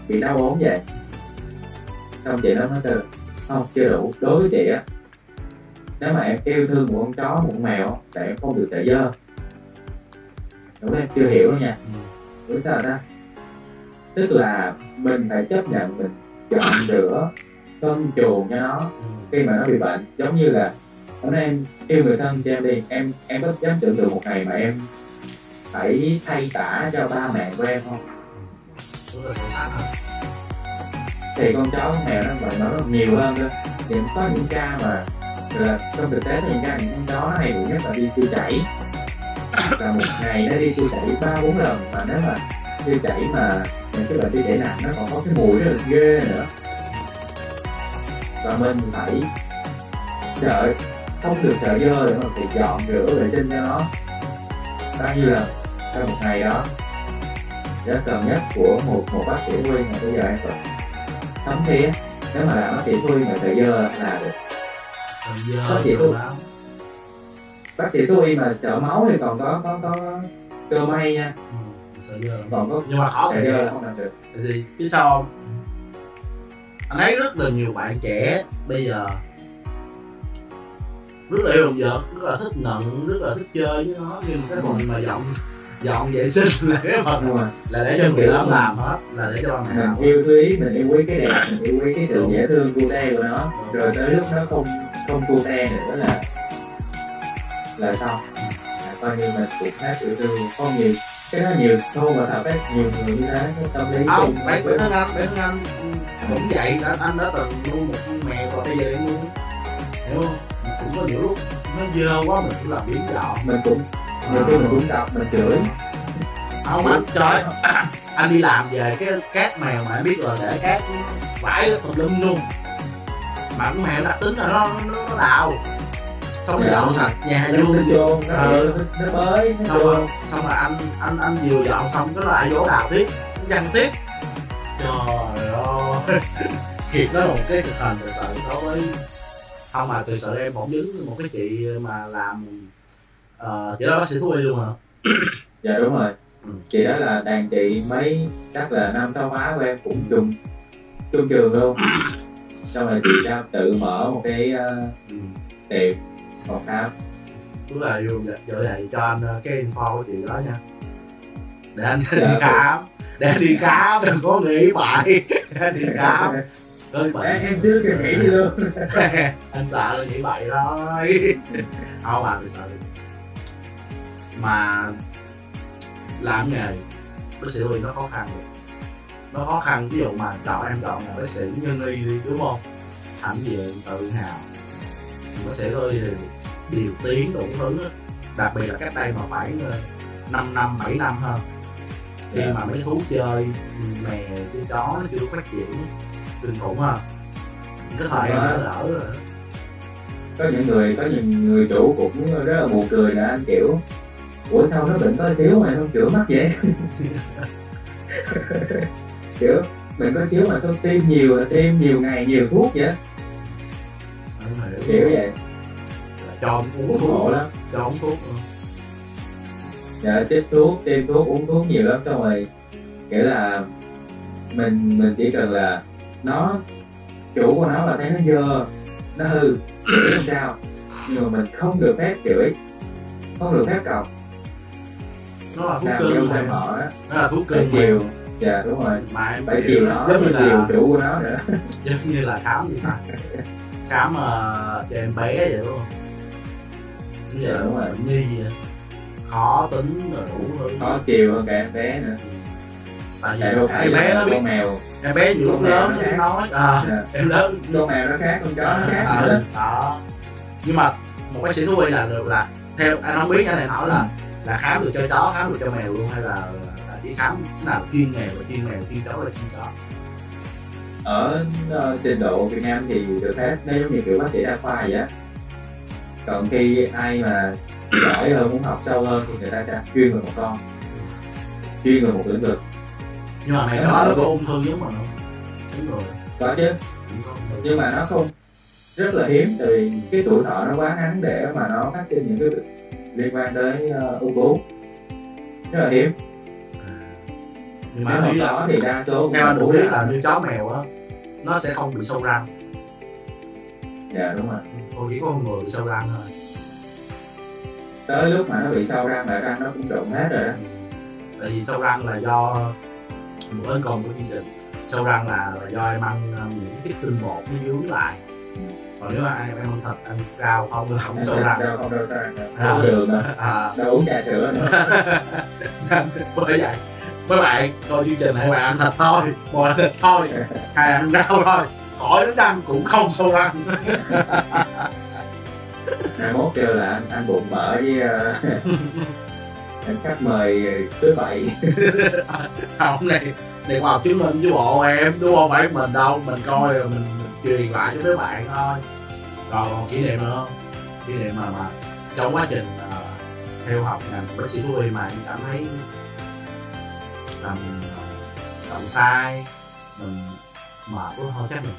bị đau ốm vậy. Xong chị nó nói là không, chưa đủ. Đối với chị á, nếu mà em yêu thương một con chó, một con mèo thì em không được chạy dơ. Đúng, em chưa hiểu đâu nha. Đúng rồi đó. Tức là mình phải chấp nhận mình chọn rửa, cơm chuồng cho nó khi mà nó bị bệnh. Giống như là hôm nay em yêu người thân cho em đi, em em có dám tưởng tượng một ngày mà em phải thay tả cho ba mẹ của em không? Thì con chó con mèo nó vậy nó nhiều hơn cơ. Thì cũng có những ca mà là trong thực tế thì những ca những con chó này cũng nhất là đi tiêu chảy, là một ngày nó đi tiêu chảy ba bốn lần, mà nếu mà tiêu chảy mà cái bệnh tiêu chảy nặng nó còn có cái mùi rất là ghê nữa. Và mình phải sợ, không được sợ dơ để mà phải dọn rửa vệ sinh cho nó bao nhiêu lần trong một ngày đó. Đó cần nhất của một một bác sĩ thú y mà bây giờ em phải tấm thía. Nếu mà làm bác sĩ thú y mà sợ dơ là được. Bác sĩ thú bác sĩ thú y mà chợ máu thì còn có có có cơ may nha. Sợ dơ là còn có, nhưng mà khó sợ dơ là không làm được. Thì biết sao không? Anh thấy rất là nhiều bạn trẻ bây giờ rất là yêu động vật, rất là thích nựng, rất là thích chơi với nó, nhưng cái phần mà dọn dọn vệ sinh là cái phần mà là để cho người lớn làm hết, là để cho bạn nào yêu quý, mình yêu quý cái đẹp, mình yêu quý cái sự dễ thương cute của nó, rồi tới lúc nó không không cute nữa là là xong, là coi như mình cũng hết sự thương. Không nhiều cái nó nhiều thôi mà thật đấy, nhiều người như thế cái tâm lý không bạn phải thân anh bạn thân anh cũng vậy. Anh đã từng nuôi một con mèo rồi bây giờ em nuôi, hiểu không? Cũng có nhiều lúc nó dơ quá mình cũng làm biến dạo, mình cũng nhiều khi mình cũng đọc mình chửi không anh. Trời, anh đi làm về cái cát mèo mà anh biết rồi để cát vải tùm lum luôn, mà con mèo đặc tính là nó nó, nó đào xong rồi dọn sạch nhà vô vô ừ nó mới xong rồi, xong là anh anh anh vừa dọn xong cái lại vô đào tiếp văng tiếp. Trời ơi, thiệt đó là một cái thực hành thực sự đó với không mà từ sợ em bỗng dính một cái chị mà làm uh, chị đó bác sĩ thú y luôn hả? Dạ đúng rồi. Ừ. Chị đó là đàn chị mấy chắc là năm sáu má của em cũng chung chung trường luôn. Xong rồi chị ra tự mở một cái uh, ừ. tiệm phòng khám. Đúng là vô giờ này cho anh cái info của chị đó nha. Để anh dạ, đi khám, để anh đi khám đừng có nghĩ bậy, để đi khám. Em, em chưa kịp nghĩ gì luôn. Anh sợ là nghĩ bậy rồi. Không mà, thì sợ đi. Mà làm nghề bác sĩ thì nó khó khăn rồi. Nó khó khăn, ví dụ mà chọn em chọn là bác sĩ nhân y đi, đúng không? Hẳn gì tự hào. Bác sĩ thôi thì điều tiếng đủ thứ đó. Đặc biệt là cách đây mà phải năm năm, bảy năm hơn. Khi yeah. mà mấy thú chơi, mè, chơi chó nó chưa phát triển kinh khủng ha. Cái thời em đã lỡ rồi. Có những người, có những người chủ cũng rất là buồn cười là anh kiểu ủa tao nó bệnh có xíu mà không chữa mắt vậy. Kiểu mình có xíu mà tôi tiêm nhiều là tiêm nhiều ngày nhiều thuốc vậy. Kiểu vậy. Là cho uống thuốc hộ lắm, cho uống thuốc luôn. Dạ chích thuốc, tiêm thuốc, uống thuốc nhiều lắm. Xong rồi kiểu là mình mình chỉ cần là nó chủ của nó là thấy nó dơ, nó hư, chửi không sao, nhưng mà mình không được phép chửi, không được phép cọc. Nó là thuốc cưng mà, họ đó. Nó là thuốc cưng chiều, dạ đúng rồi. Mà em phải chiều nó, giống như là chủ của nó nữa. Giống như là khám gì mà, khám uh, cho em bé vậy đúng không? Đúng, dạ, đúng rồi, bệnh nhi vậy, khó tính rồi đủ hơn, khó chiều hơn cả em bé nữa. Tại vì em bé, bé nó biết mèo, em bé nhiều lúc lớn nó nói à, yeah. em lớn con mèo nó khác, con chó nó khác à, nữa. Đó. Nhưng mà một bác sĩ thú y là được là theo anh không biết, anh này hỏi là là khám được cho chó, khám được cho mèo luôn, hay là, là chỉ khám cái nào chuyên mèo và chuyên mèo, chuyên chó và chuyên chó? Ở trình độ Việt Nam thì được phép nó giống như kiểu bác sĩ đa khoa vậy á. Còn khi ai mà giỏi hơn, muốn học sâu hơn thì người ta sẽ chuyên về một con, chuyên về một lĩnh vực. Nhưng mà mày đó nó có ung thư giống mà không? Đúng rồi. Có chứ. Nhưng mà nó không, rất là hiếm, tại vì cái tuổi thọ nó quá ngắn để mà nó phát sinh những cái liên quan tới uh, ung bướu, rất là hiếm. À. Nhưng mà lý lắm thì ra chỗ theo đủ biết là như chó mèo á, nó sẽ không bị sâu răng. Dạ đúng rồi. Còn chỉ có con người bị sâu răng thôi. Tới lúc mà nó bị sâu răng là răng nó cũng rụng hết rồi đó. Tại vì sâu răng là do bữa còn của chương trình, sâu răng là, là do em ăn những cái tinh bột nó dướng lại. Còn nếu mà ăn, em ăn thịt, ăn rau không là không sâu răng. Rau không đâu răng, đâu đường à, đâu uống trà sữa nữa. Bởi vậy mấy bạn coi chương trình này bạn ăn thịt thôi, bò thịt thôi, hay ăn rau thôi, khỏi đến răng cũng không sâu răng. Hai mốt kêu là anh, anh bụng mỡ với anh khách mời thứ bảy. Không, này này khoa học chứng minh với bộ em đúng không, phải mình đâu, mình coi rồi mình truyền lại với mấy bạn thôi. Rồi còn kỷ niệm nữa, kỷ niệm mà mà trong quá trình uh, theo học ngành bác sĩ thú y mà em cảm thấy là mình làm sai, mình mệt quá thôi chắc mình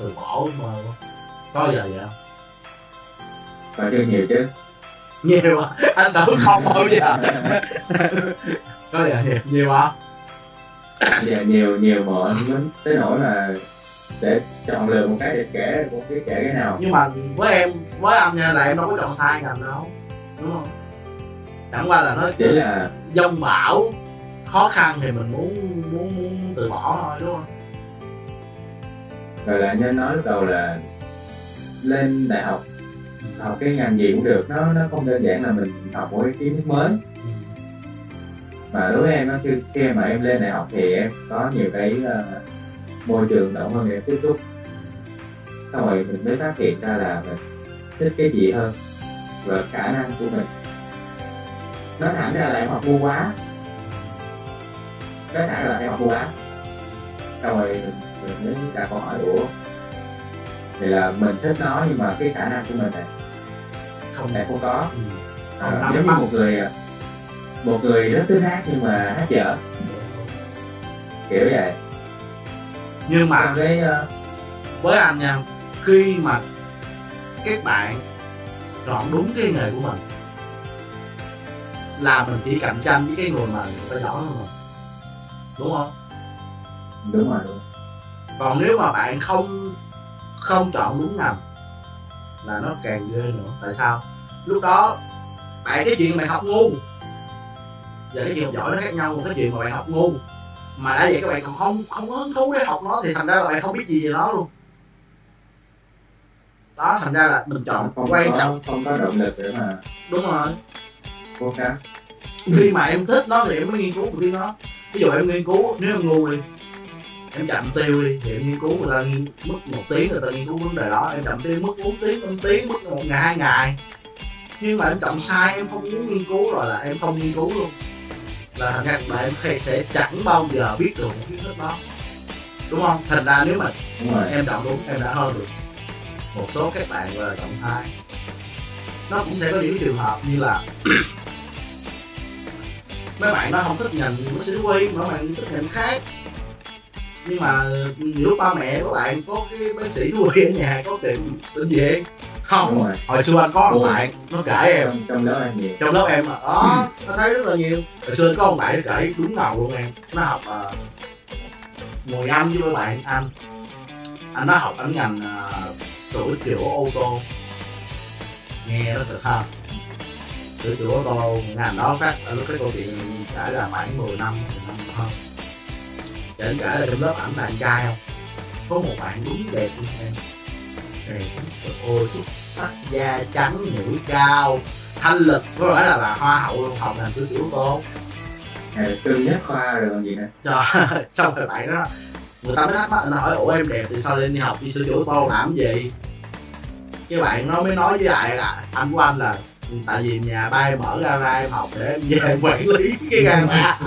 từ bỏ mơ quá, có giờ vậy không? Phải chơi nhiều chứ. Nhiều à? Anh tưởng không bao giờ. Có giờ nhiều, nhiều hả? Dạ nhiều, nhiều mà tới nỗi là để chọn lựa một cái để kể, một cái kể cái nào. Nhưng mà với em, với anh nha, là em đâu có chọn sai ngành đâu, đúng không? Chẳng qua là nó chỉ là dông bão khó khăn thì mình muốn muốn muốn từ bỏ thôi, đúng không? Rồi là anh nói lúc đầu là lên đại học học cái ngành gì cũng được, nó nó không đơn giản là mình học một cái kiến thức mới. Mà đối với em á, khi, khi mà em lên đại học thì em có nhiều cái uh, môi trường rộng hơn để em tiếp xúc, xong rồi mình mới phát hiện ra là mình thích cái gì hơn và khả năng của mình. Nói thẳng ra là em học ngu quá, nói thẳng ra là em học ngu quá, xong rồi mình, mình mới đặt câu hỏi ủa thì là mình thích nó nhưng mà cái khả năng của mình này không thể không có. Ừ. Không à, giống như một người một người rất thích hát nhưng mà hát dở, kiểu vậy. Nhưng mà cái, với anh nha, khi mà các bạn chọn đúng cái nghề của mình là mình chỉ cạnh tranh với cái người mà người ta giỏi hơn rồi, đúng không? Đúng rồi, đúng. Còn nếu mà bạn không không chọn đúng ngành là nó càng ghê nữa. Tại sao? Lúc đó bạn cái chuyện bạn học ngu và cái chuyện học giỏi nó khác nhau. Một cái chuyện mà bạn học ngu mà đã vậy các bạn còn không không hứng thú để học nó thì thành ra là bạn không biết gì về nó luôn đó. Thành ra là mình chọn không quan có, trọng không có động lực để mà đúng rồi cố gắng. Khi mà em thích nó thì em mới nghiên cứu một tí nó. Ví dụ em nghiên cứu, nếu em ngu đi, em chậm tiêu đi thì em nghiên cứu người ta mất một tiếng, người ta nghiên cứu vấn đề đó. Em chậm tiêu mất bốn tiếng, năm tiếng, mất một ngày hai ngày. Nhưng mà em chọn sai, em không muốn nghiên cứu rồi là em không nghiên cứu luôn, là thành ra mà em sẽ chẳng bao giờ biết được kiến thức đó, đúng không? Thành ra nếu mà em chọn đúng, em đã hơn được một số các bạn là chọn sai. Nó cũng sẽ có những trường hợp như là mấy bạn nó không thích ngành bác sĩ thú y, mấy bạn thích ngành khác. Nhưng mà lúc ba mẹ của bạn có cái bác sĩ thú y ở nhà, có tiệm bệnh viện không? Hồi xưa anh có một bạn nó kể em trong, trong lớp em nhiều, trong lớp em mà đó nó thấy rất là nhiều. Hồi xưa có một bạn nó kể đúng đầu luôn em, nó học uh, ngồi Anh với bạn Anh, anh nó học ở ngành uh, sửa chữa ô tô, nghe rất thật hơn. Sửa chữa ô tô ngành đó phát ở lúc cái câu chuyện kể là khoảng mười năm, mười năm hơn. Để anh kể là trong lớp ảnh bạn trai không? Có một bạn đúng đẹp luôn em. Đẹp, ôi xuất sắc, da trắng, mũi cao, thanh lịch. Có lẽ là bà hoa hậu luôn, học làm sửa chữa ô tô. Đẹp tươi nhất khoa rồi còn gì nữa. Trời ơi, xong rồi bạn đó, người ta mới thắc mắc, người ta hỏi ủa em đẹp thì sao lên đi học đi sửa chữa ô tô làm gì? Cái bạn nó mới nói với lại là anh của anh là tại vì nhà ba em mở ra ra em học để em về em quản lý cái gara.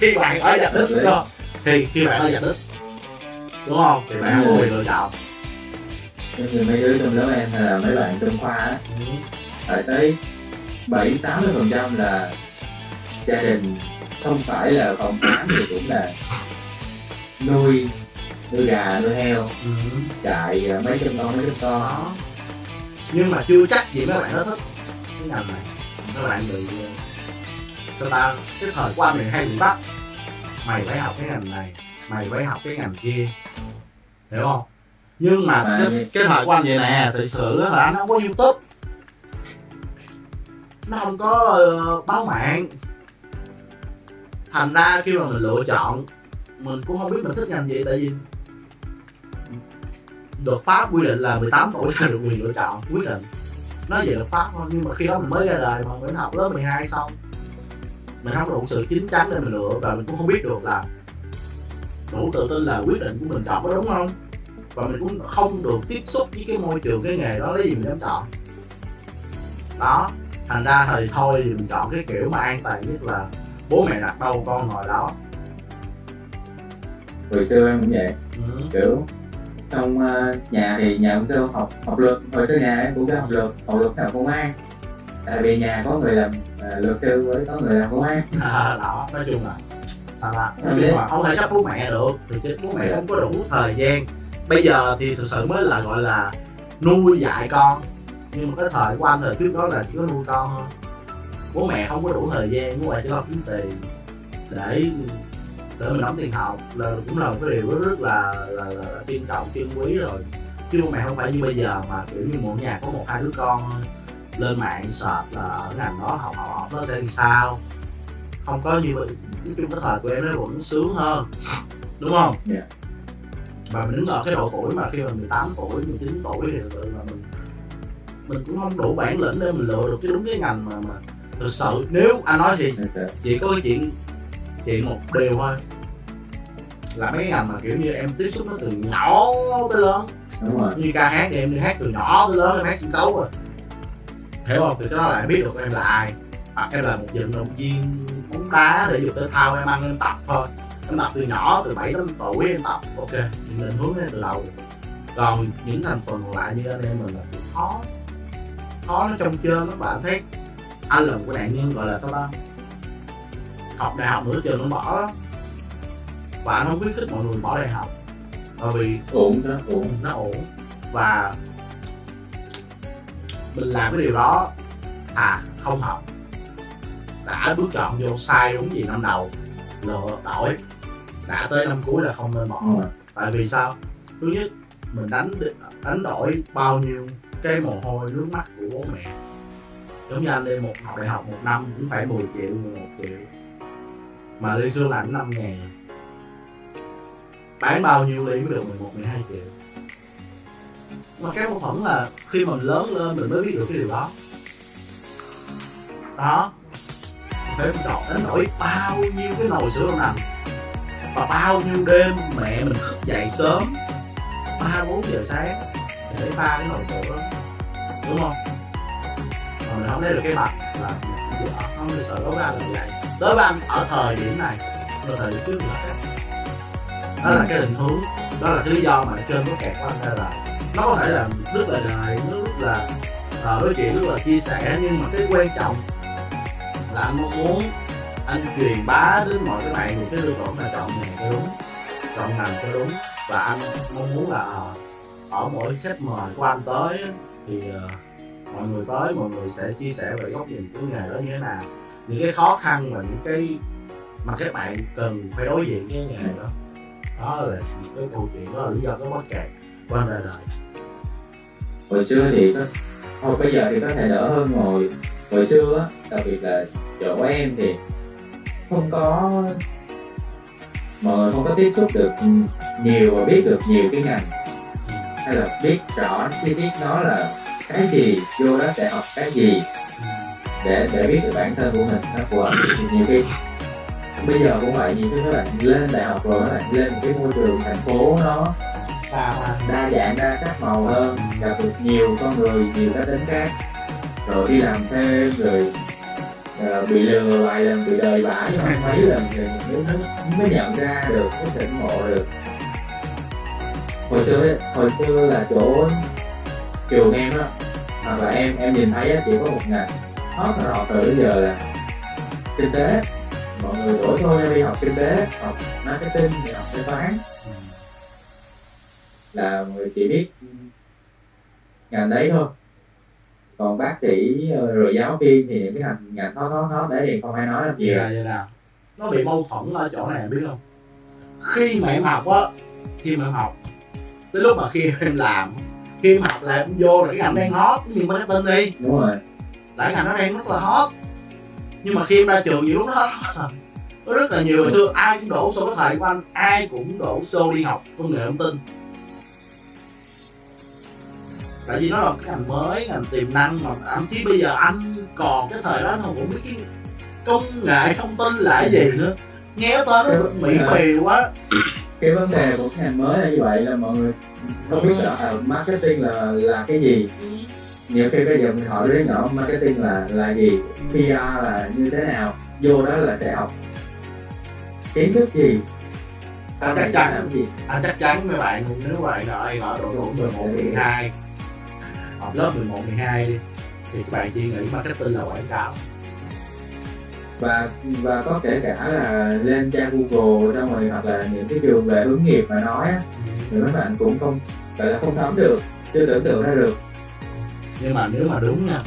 Khi bạn ở Dạ Đức đó, thì khi bạn ở Dạ Đức đúng không thì bạn có quyền lựa chọn. Như mấy đứa trong lớp em hay là mấy bạn trong khoa á, phải tới bảy tám mươi phần trăm là gia đình không phải là phòng khám thì cũng là nuôi nuôi gà nuôi heo, chạy mấy trăm con mấy trăm con. Nhưng mà chưa chắc gì mấy bạn nó thích cái ngành này, mấy bạn bị cho tao cái thời qua miền hay miền Bắc, mày phải học cái ngành này, mày phải học cái ngành kia, hiểu không? Nhưng mà à, cái, cái thời qua vậy nè, thực sự là nó không có YouTube, nó không có uh, báo mạng, thành ra khi mà mình lựa chọn mình cũng không biết mình thích ngành gì, tại vì luật pháp quy định là mười tám tuổi là được quyền lựa chọn quyết định, nói về luật pháp thôi. Nhưng mà khi đó mình mới ra đời mà mình học lớp mười hai xong, mình không đủ sự chín chắn để mình lựa, và mình cũng không biết được là đủ tự tin là quyết định của mình chọn có đúng không, và mình cũng không được tiếp xúc với cái môi trường cái nghề đó, lấy gì mình dám chọn đó. Thành ra thì thôi thì mình chọn cái kiểu mà an toàn nhất, là bố mẹ đặt đâu con ngồi đó. Rồi kêu em cũng vậy, ừ. Kiểu trong uh, nhà thì nhà cũng kêu học học luật, hồi tới nhà em cũng kêu học luật, học luật học công an, tại vì nhà có người làm uh, luật kêu với có người làm công an. À, đó, nói chung là sao là nhưng mà không thể sắp bố mẹ được, thì chứ bố mẹ không có đủ thời gian. Bây giờ thì thực sự mới là gọi là nuôi dạy con, nhưng mà cái thời của anh thời trước đó là chỉ có nuôi con thôi, bố mẹ không có đủ thời gian, bố mẹ chỉ lo kiếm tiền để để mình đóng tiền học, là cũng là một cái điều rất là là, là, là trân trọng trân quý rồi. Chứ bố mẹ không phải như bây giờ mà kiểu như mỗi nhà có một hai đứa con lên mạng search là ở ngành đó học học học nó sẽ sao, không có như vậy. Nói chung cái thời của em nó vẫn sướng hơn, đúng không? Yeah. Mà mình đứng ở cái độ tuổi mà khi mà mười tám tuổi, mười chín tuổi thì là mình mình cũng không đủ bản lĩnh để mình lựa được cái đúng cái ngành mà mà thực sự. Nếu anh nói thì chỉ có cái chuyện chuyện một điều thôi, là mấy cái ngành mà kiểu như em tiếp xúc nó từ nhỏ tới lớn, đúng rồi. Như ca hát thì em đi hát từ nhỏ tới lớn, em hát sân khấu rồi, hiểu không? Thì cái đó là em biết được em là ai, hoặc em là một vận động viên bóng đá, thể dục thể thao, em ăn em tập thôi, em tập từ nhỏ, từ bảy đến tuổi em tập, ok, mình định hướng từ đầu. Còn những thành phần còn lại như anh em mình là cũng khó khó nó trong chơi lắm. Bạn thấy anh là một cái nạn nhân gọi là sao ta, học đại học nữa trường nó bỏ đó, và anh không khuyến khích mọi người bỏ đại học, bởi vì ổn nó ổn nó ổn và mình làm cái điều đó à không học, đã bước chọn vô sai đúng gì năm đầu lựa đổi, đã tới năm cuối là không nên bỏ. Ừ. Tại vì sao? Thứ nhất mình đánh đánh đổi bao nhiêu cái mồ hôi nước mắt của bố mẹ, giống như anh đi một học đại học một năm cũng phải mười triệu mười một triệu, mà Lê Sương làm năm ngàn, bán bao nhiêu ly mới được mười một mười hai triệu. Mà cái mâu thuẫn là khi mình lớn lên mình mới biết được cái điều đó đó, phải mình đọc đánh đổi bao nhiêu cái nồi sữa nằm, và bao nhiêu đêm mẹ mình thức dậy sớm ba bốn giờ sáng để pha cái nồi sữa, đúng không? Mà mình không lấy được cái mặt là không được sợ đối với anh là như vậy. Đối với anh ở thời điểm này, ở thời điểm trước là khác. Đó là cái định hướng, đó là cái lý do mà trên nó kẹt của anh ra là nó có thể là rất là đời, nó rất là nói chuyện, rất là chia sẻ, nhưng mà cái quan trọng là anh muốn anh truyền bá đến mọi cái bạn một cái lựa chọn là chọn nghề cho đúng, chọn ngành cho đúng. Và anh mong muốn là ở mỗi khách mời của anh tới thì mọi người tới, mọi người sẽ chia sẻ về góc nhìn của nghề đó như thế nào, những cái khó khăn và những cái mà các bạn cần phải đối diện với nghề đó. Đó là cái câu chuyện, đó là lý do cái mắc kẹt của anh ra đời. Hồi xưa thì thôi bây giờ thì có thể đỡ hơn rồi. Hồi xưa đặc biệt là chỗ em thì không có, mọi người không có tiếp xúc được nhiều và biết được nhiều cái ngành, hay là biết rõ chi tiết nó là cái gì, vô đó sẽ học cái gì để để biết được bản thân của mình nó phù hợp. Nhiều khi bây giờ cũng vậy, nhiều khi các bạn lên đại học rồi các bạn lên một cái môi trường thành phố nó đa dạng đa sắc màu hơn, gặp được nhiều con người, nhiều cách tính khác, rồi đi làm thêm rồi uh, bị lừa vài lần, bị đời vãi mấy lần thì mình mới nhận ra được, mới tỉnh ngộ được. Hồi xưa hồi xưa là chỗ trường em á, hoặc là em em nhìn thấy chỉ có một ngành hot rọt từ bây giờ là kinh tế, mọi người đổ xô đi học kinh tế, học marketing, học kế toán, là mọi người chỉ biết ngành đấy thôi. còn bác sĩ rồi giáo viên thì những cái hành ngành nó nó nó để thì không ai nói làm gì. Vậy là vậy nào, nó bị mâu thuẫn ở chỗ này biết không? Khi mà em học á, khi mà em học tới lúc mà khi em làm, khi em học là em vô rồi cái ngành đang hot, cái gì marketing đi, đúng rồi, tại ngành nó đang rất là hot, nhưng mà khi em ra trường nhiều lúc nó hết rồi. Có rất là nhiều, hồi xưa ai cũng đổ xô, cái thầy của anh ai cũng đổ xô đi học công nghệ thông tin, tại vì nó là cái ngành mới, ngành tiềm năng, mà thậm chí bây giờ anh còn cái thời đó anh không biết cái công nghệ thông tin là cái gì nữa, nghe tên nó mị mì quá. Cái vấn đề của cái ngành mới là như vậy, là mọi người không biết là marketing là là cái gì. Nhiều khi bây giờ mình hỏi đứa nhỏ marketing là là gì, pê rờ là như thế nào, vô đó là sẽ học kiến thức gì. Anh chắc chắn làm gì? Anh chắc chắn mấy bạn, nếu các bạn ở ở độ tuổi mười một mười hai, học lớp mười một mười hai đi, thì các bạn chỉ nghĩ marketing là quảng cáo. Và và có kể cả là lên trang Google ra ngoài, hoặc là những cái trường về hướng nghiệp mà nói á, thì mấy bạn cũng không, gọi là không thấm được, chưa tưởng tượng ra được. Nhưng mà nếu mà đúng nha,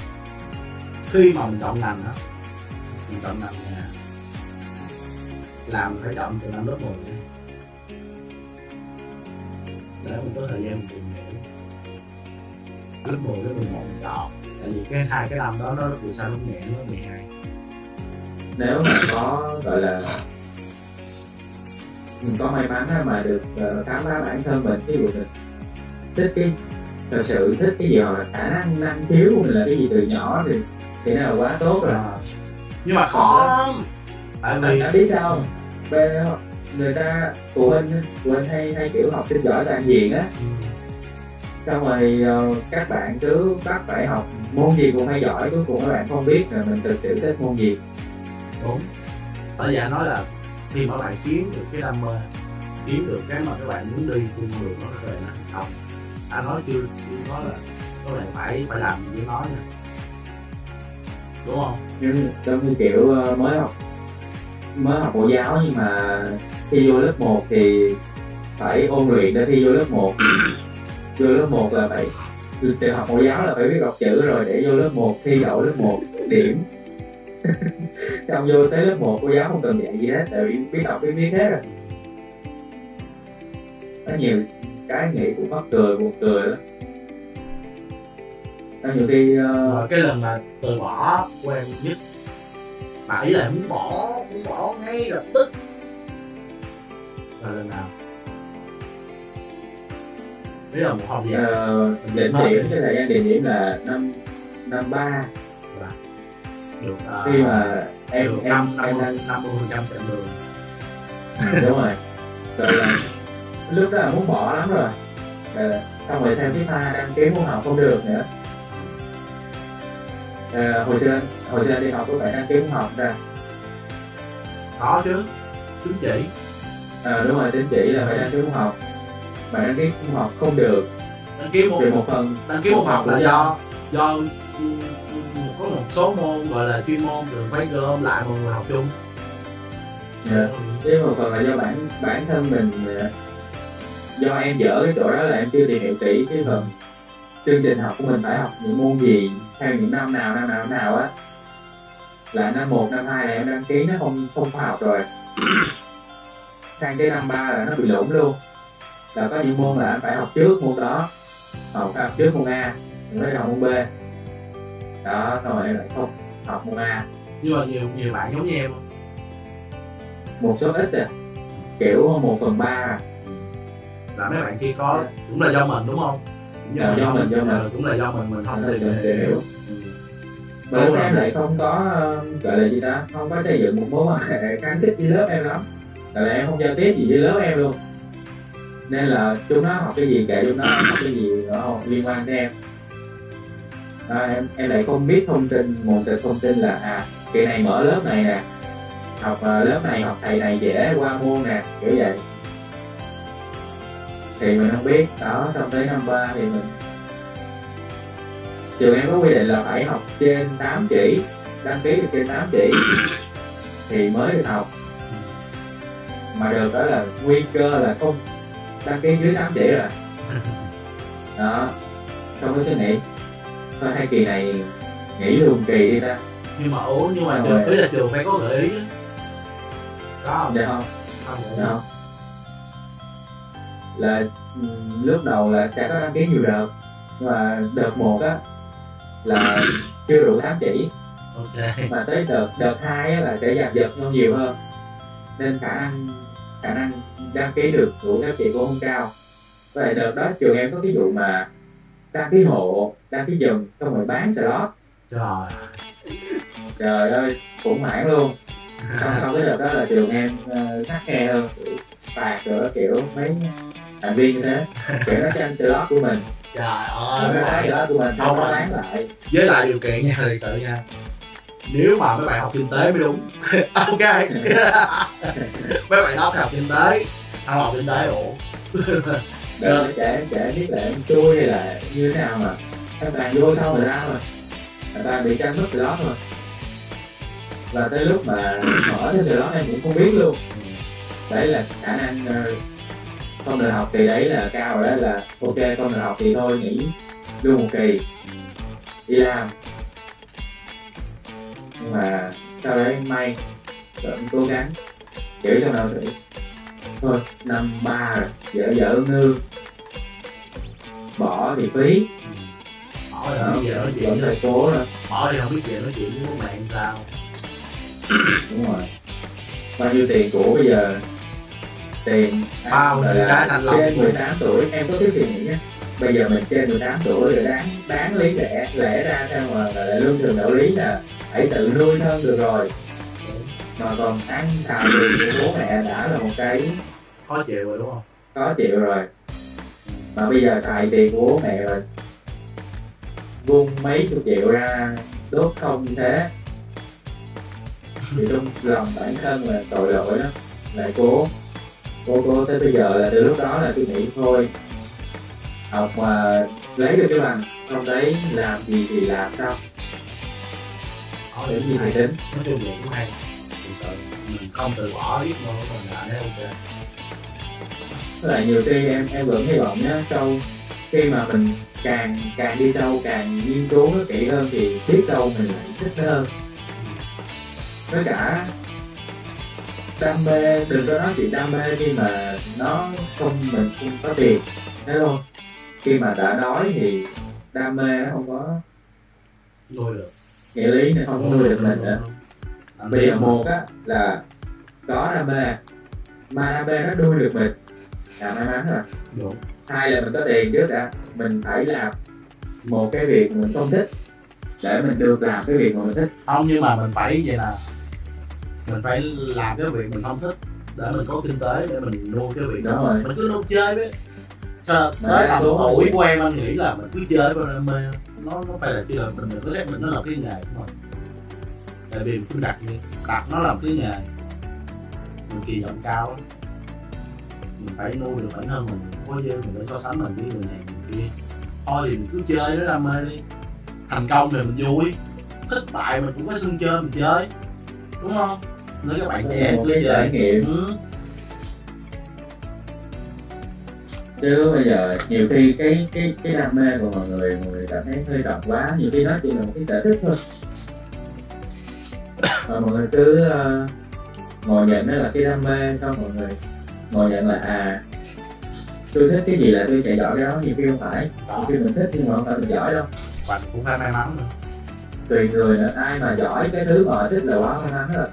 khi mà mình chọn ngành á, mình chọn ngành nhà làm phải chọn từ năm lớp một nha, để mình có thời gian mình tìm hiểu. Lớp mười, lớp mười một mình chọn, tại vì cái hai cái năm đó nó bị sao đúng nhẹ, nó mười hai. Nếu mà có gọi là mình có may mắn mà được khám phá bản thân mình, cái việc thích cái thật sự thích cái gì hoặc là khả năng năng khiếu của mình là cái gì từ nhỏ thì thì nó là quá tốt rồi. Nhưng mà khó lắm, tại vì đã biết sao về người ta phụ huynh phụ huynh hay hay kiểu học sinh giỏi toàn diện á, xong rồi các bạn cứ bắt phải học môn gì cũng hay giỏi, cuối cùng các bạn không biết là mình thực sự thích môn gì. Đúng, tại vì anh nói là khi mà bạn kiếm được cái đam mê, kiếm được cái mà các bạn muốn đi cùng người đó, các bạn học. Anh nói chưa chưa nói là các bạn phải phải làm như nói nè, đúng không? Nhưng trong như kiểu mới học mới học mẫu giáo, nhưng mà khi vô lớp một thì phải ôn luyện để thi vô lớp một. Vô lớp một là phải từ học mẫu giáo là phải biết đọc chữ rồi, để vô lớp một thi đậu lớp một điểm. Trong vô tới lớp một cô giáo không cần dạy gì hết, tại vì biết đọc biết viết hết rồi. Có nhiều cái nghĩ cũng mắc cười, buồn cười lắm. Nhiều khi uh... cái lần mà từ bỏ của em nhất, mà ý là muốn bỏ, muốn bỏ ngay lập tức, là lần nào? Đấy là một học gì? Uh, định điểm, cái thời gian định điểm là năm năm ba. Được, uh, khi mà em được em năm mươi phần trăm chặng đường. Đúng rồi, rồi là lúc đó là muốn bỏ lắm rồi, xong rồi thêm cái ta đăng ký môn học không được nữa. À, hồi xưa hồi xưa đi học có phải đăng ký môn học ra, có chứ, chứng chỉ. À, đúng rồi, chứng chỉ là phải đăng ký môn học, mà đăng ký môn học không được. Đăng ký môn một phần đăng ký môn học là do do có một số môn gọi là chuyên môn được phải gom lại mọi người học chung. Yeah. Cái một phần là do bản bản thân mình, do em dở cái chỗ đó là em chưa tìm hiểu kỹ cái phần chương trình học của mình phải học những môn gì theo những năm nào năm nào năm nào á, là năm một năm hai là em đăng ký nó không không khoa học rồi. Sang cái năm ba là nó bị lủng luôn, là có những môn là anh phải học trước môn đó, học học trước môn A mới học môn B đó, rồi em lại không học môn A. Nhưng mà nhiều nhiều bạn giống như em không? Một số ít à, kiểu một phần ba là mấy bạn kia có. Yeah. Cũng là do mình đúng không? Dạ, do, do mình, do mình cũng là do mình mình không tìm hiểu. Mà lúc em lại không có gọi là gì ta, không có xây dựng một mối quan hệ kháng khích với lớp em lắm, tại là em không giao tiếp gì với lớp em luôn, nên là chúng nó học cái gì kệ chúng nó, học cái gì không liên quan đến em. À, em em lại không biết thông tin, một tịch thông tin là à kỳ này mở lớp này nè, học uh, lớp này học thầy này dễ qua môn nè, kiểu vậy thì mình không biết đó. Xong tới năm ba thì mình trường em có quy định là phải học trên tám chỉ, đăng ký được trên tám chỉ thì mới được học, mà được đó là nguy cơ là không đăng ký dưới tám chỉ rồi đó. Xong mới suy nghĩ hai kỳ này nghỉ luôn kỳ đi ta. Nhưng mà ủa, nhưng mà trường ý là trường phải có gợi ý chứ. Có không? Dạ không. Không. Dạ không. Là lúc đầu là sẽ có đăng ký nhiều đợt. Nhưng mà đợt một á là chưa đủ tám chỉ. Okay. Mà tới đợt đợt hai á là sẽ giảm dần nhau nhiều hơn. Nên khả năng khả năng đăng ký được đủ tám chỉ cũng không cao. Vậy đợt đó trường em có cái vụ mà đăng ký hộ, đăng ký dùm, xong rồi bán slot. Trời. Trời ơi, khủng hoảng luôn. À. Sau cái đợt đó là trường em khắc uh, khe hơn, phạt rồi kiểu mấy thành viên như thế, kiểu nó tranh slot của mình. Trời ơi, nó tranh slot của mình không có bán lại. Với lại điều kiện nha, thật sự nha. Nếu mà mấy bạn học kinh tế mới đúng. Ok. Mấy bạn đó phải học kinh tế, ăn học kinh tế đủ. Đợt trẻ em trẻ biết là em xui hay là như thế nào mà em bàn vô xong rồi ra rồi người ta bị căng mất từ đó rồi. Và tới lúc mà mở cái từ đó em cũng không biết luôn. Đấy là khả năng không được học kỳ đấy là cao rồi, đó là ok không được học thì thôi nghỉ luôn một kỳ đi làm. Nhưng mà sau đấy may rồi em cố gắng kiểu trong đầu thì thôi năm ba rồi vợ vợ ngư bỏ thì phí bỏ thì không biết về nói chuyện với cố rồi bỏ thì không biết về nói chuyện với các bạn sao. Đúng rồi, bao nhiêu tiền của bây giờ tiền bao nhiêu cái thành lập trên mười tám tuổi em có cái suy nghĩ nhé, bây giờ mình trên mười tám tuổi rồi đáng đáng lý lẽ lẽ ra theo mà là lương thường đạo lý là hãy tự nuôi thân được rồi. Mà còn ăn xài tiền của bố mẹ đã là một cái khó chịu rồi đúng không? Khó chịu rồi. Mà bây giờ xài tiền của bố mẹ rồi vung mấy chục triệu ra đốt không như thế thì trong lòng bản thân là tội lỗi đó. Lại cố Cố cố tới bây giờ là từ lúc đó là tôi nghĩ thôi học mà lấy được cái bằng, không lấy làm gì thì làm sao. Có điểm gì thì tính. Nói chung vậy cũng hay. Mình không từ bỏ giấc mơ của mình là đấy ok. Tức là nhiều khi em em vẫn hy vọng nhá, sau khi mà mình càng càng đi sâu càng nghiên cứu nó kỹ hơn thì biết đâu mình lại thích nó hơn. Với cả đam mê, đừng có nói chuyện đam mê khi mà nó không mình không có tiền, thấy không? Khi mà đã đói thì đam mê nó không có nuôi được, nghĩa lý nó không có nuôi được mình nữa. Bây giờ một á là có đam mê mà đam mê nó nuôi được mình là may mắn rồi. Đúng. Hai là mình có tiền trước đã, mình phải làm một cái việc mình không thích để mình được làm cái việc mà mình thích. Không, nhưng mà mình phải vậy là mình phải làm cái việc mình không thích để mình có kinh tế để mình nuôi cái việc đó. Rồi mình cứ đâu chơi với sao tới tầm tuổi của em, anh nghĩ là mình cứ chơi với đam mê nó nó phải là chưa là mình đừng có xét mình nó là cái nghề của mình. Tại vì mình đặt đặt nó làm cái nghề mình kỳ vọng cao lắm, mình phải nuôi được bản thân mình, có dư mình phải so sánh mình với người này người kia. Thôi thì mình cứ chơi nó đam mê đi, thành công thì mình vui, thất bại mình cũng có sân chơi mình chơi, đúng không? Nếu các bạn trẻ cứ chơi trải nghiệm chứ bây giờ nhiều khi cái cái cái đam mê của mọi người mọi người cảm thấy hơi rộng quá, nhiều khi nó chỉ là một cái sở thích thôi. Mà mọi người cứ uh, ngồi nhận nó là cái đam mê, không mọi người ngồi nhận là à tôi thích cái gì là tôi sẽ giỏi cái đó, nhiều khi không phải. Nhiều khi mình thích nhưng mà không phải mình giỏi đâu. Và cũng phải may mắn nữa. Tùy người nữa, ai mà giỏi cái thứ mà thích là quá may mắn rồi.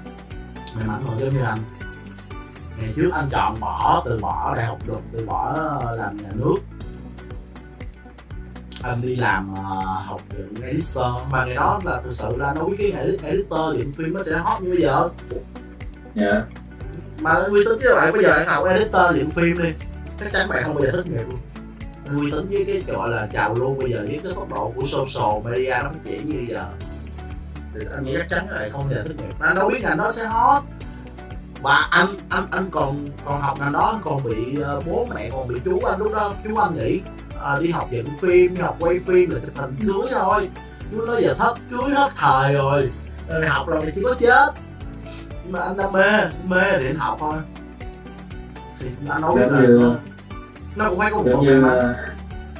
May mắn rồi, giống như anh. Ngày trước anh chọn bỏ, từ bỏ đại học luật, từ bỏ làm nhà nước. Anh đi làm uh, học viện editor, mà ngày đó là thực sự là nói cái editor điện phim nó sẽ hot như bây giờ. Dạ. Mà uy tín với bạn bây giờ anh học editor điện phim đi, chắc chắn bạn không bao giờ thích nghề luôn. Uy tín với cái gọi là chào luôn bây giờ với cái tốc độ của social media nó phát triển như bây giờ thì anh nghĩ chắc chắn là không bao giờ thích nghề. Anh đâu biết là nó sẽ hot. Và anh anh anh còn còn học ngành đó, anh còn bị uh, bố mẹ còn bị chú anh lúc đó chú anh nghĩ à, đi học dựng phim, đi học quay phim là chụp hình cưới thôi. Chú nói giờ thất cưới hết thời rồi, rồi học rồi thì chỉ có chết. Nhưng mà anh đã mê, mê thì anh học thôi. Thì anh nói là nó cũng phải có một phần may mắn.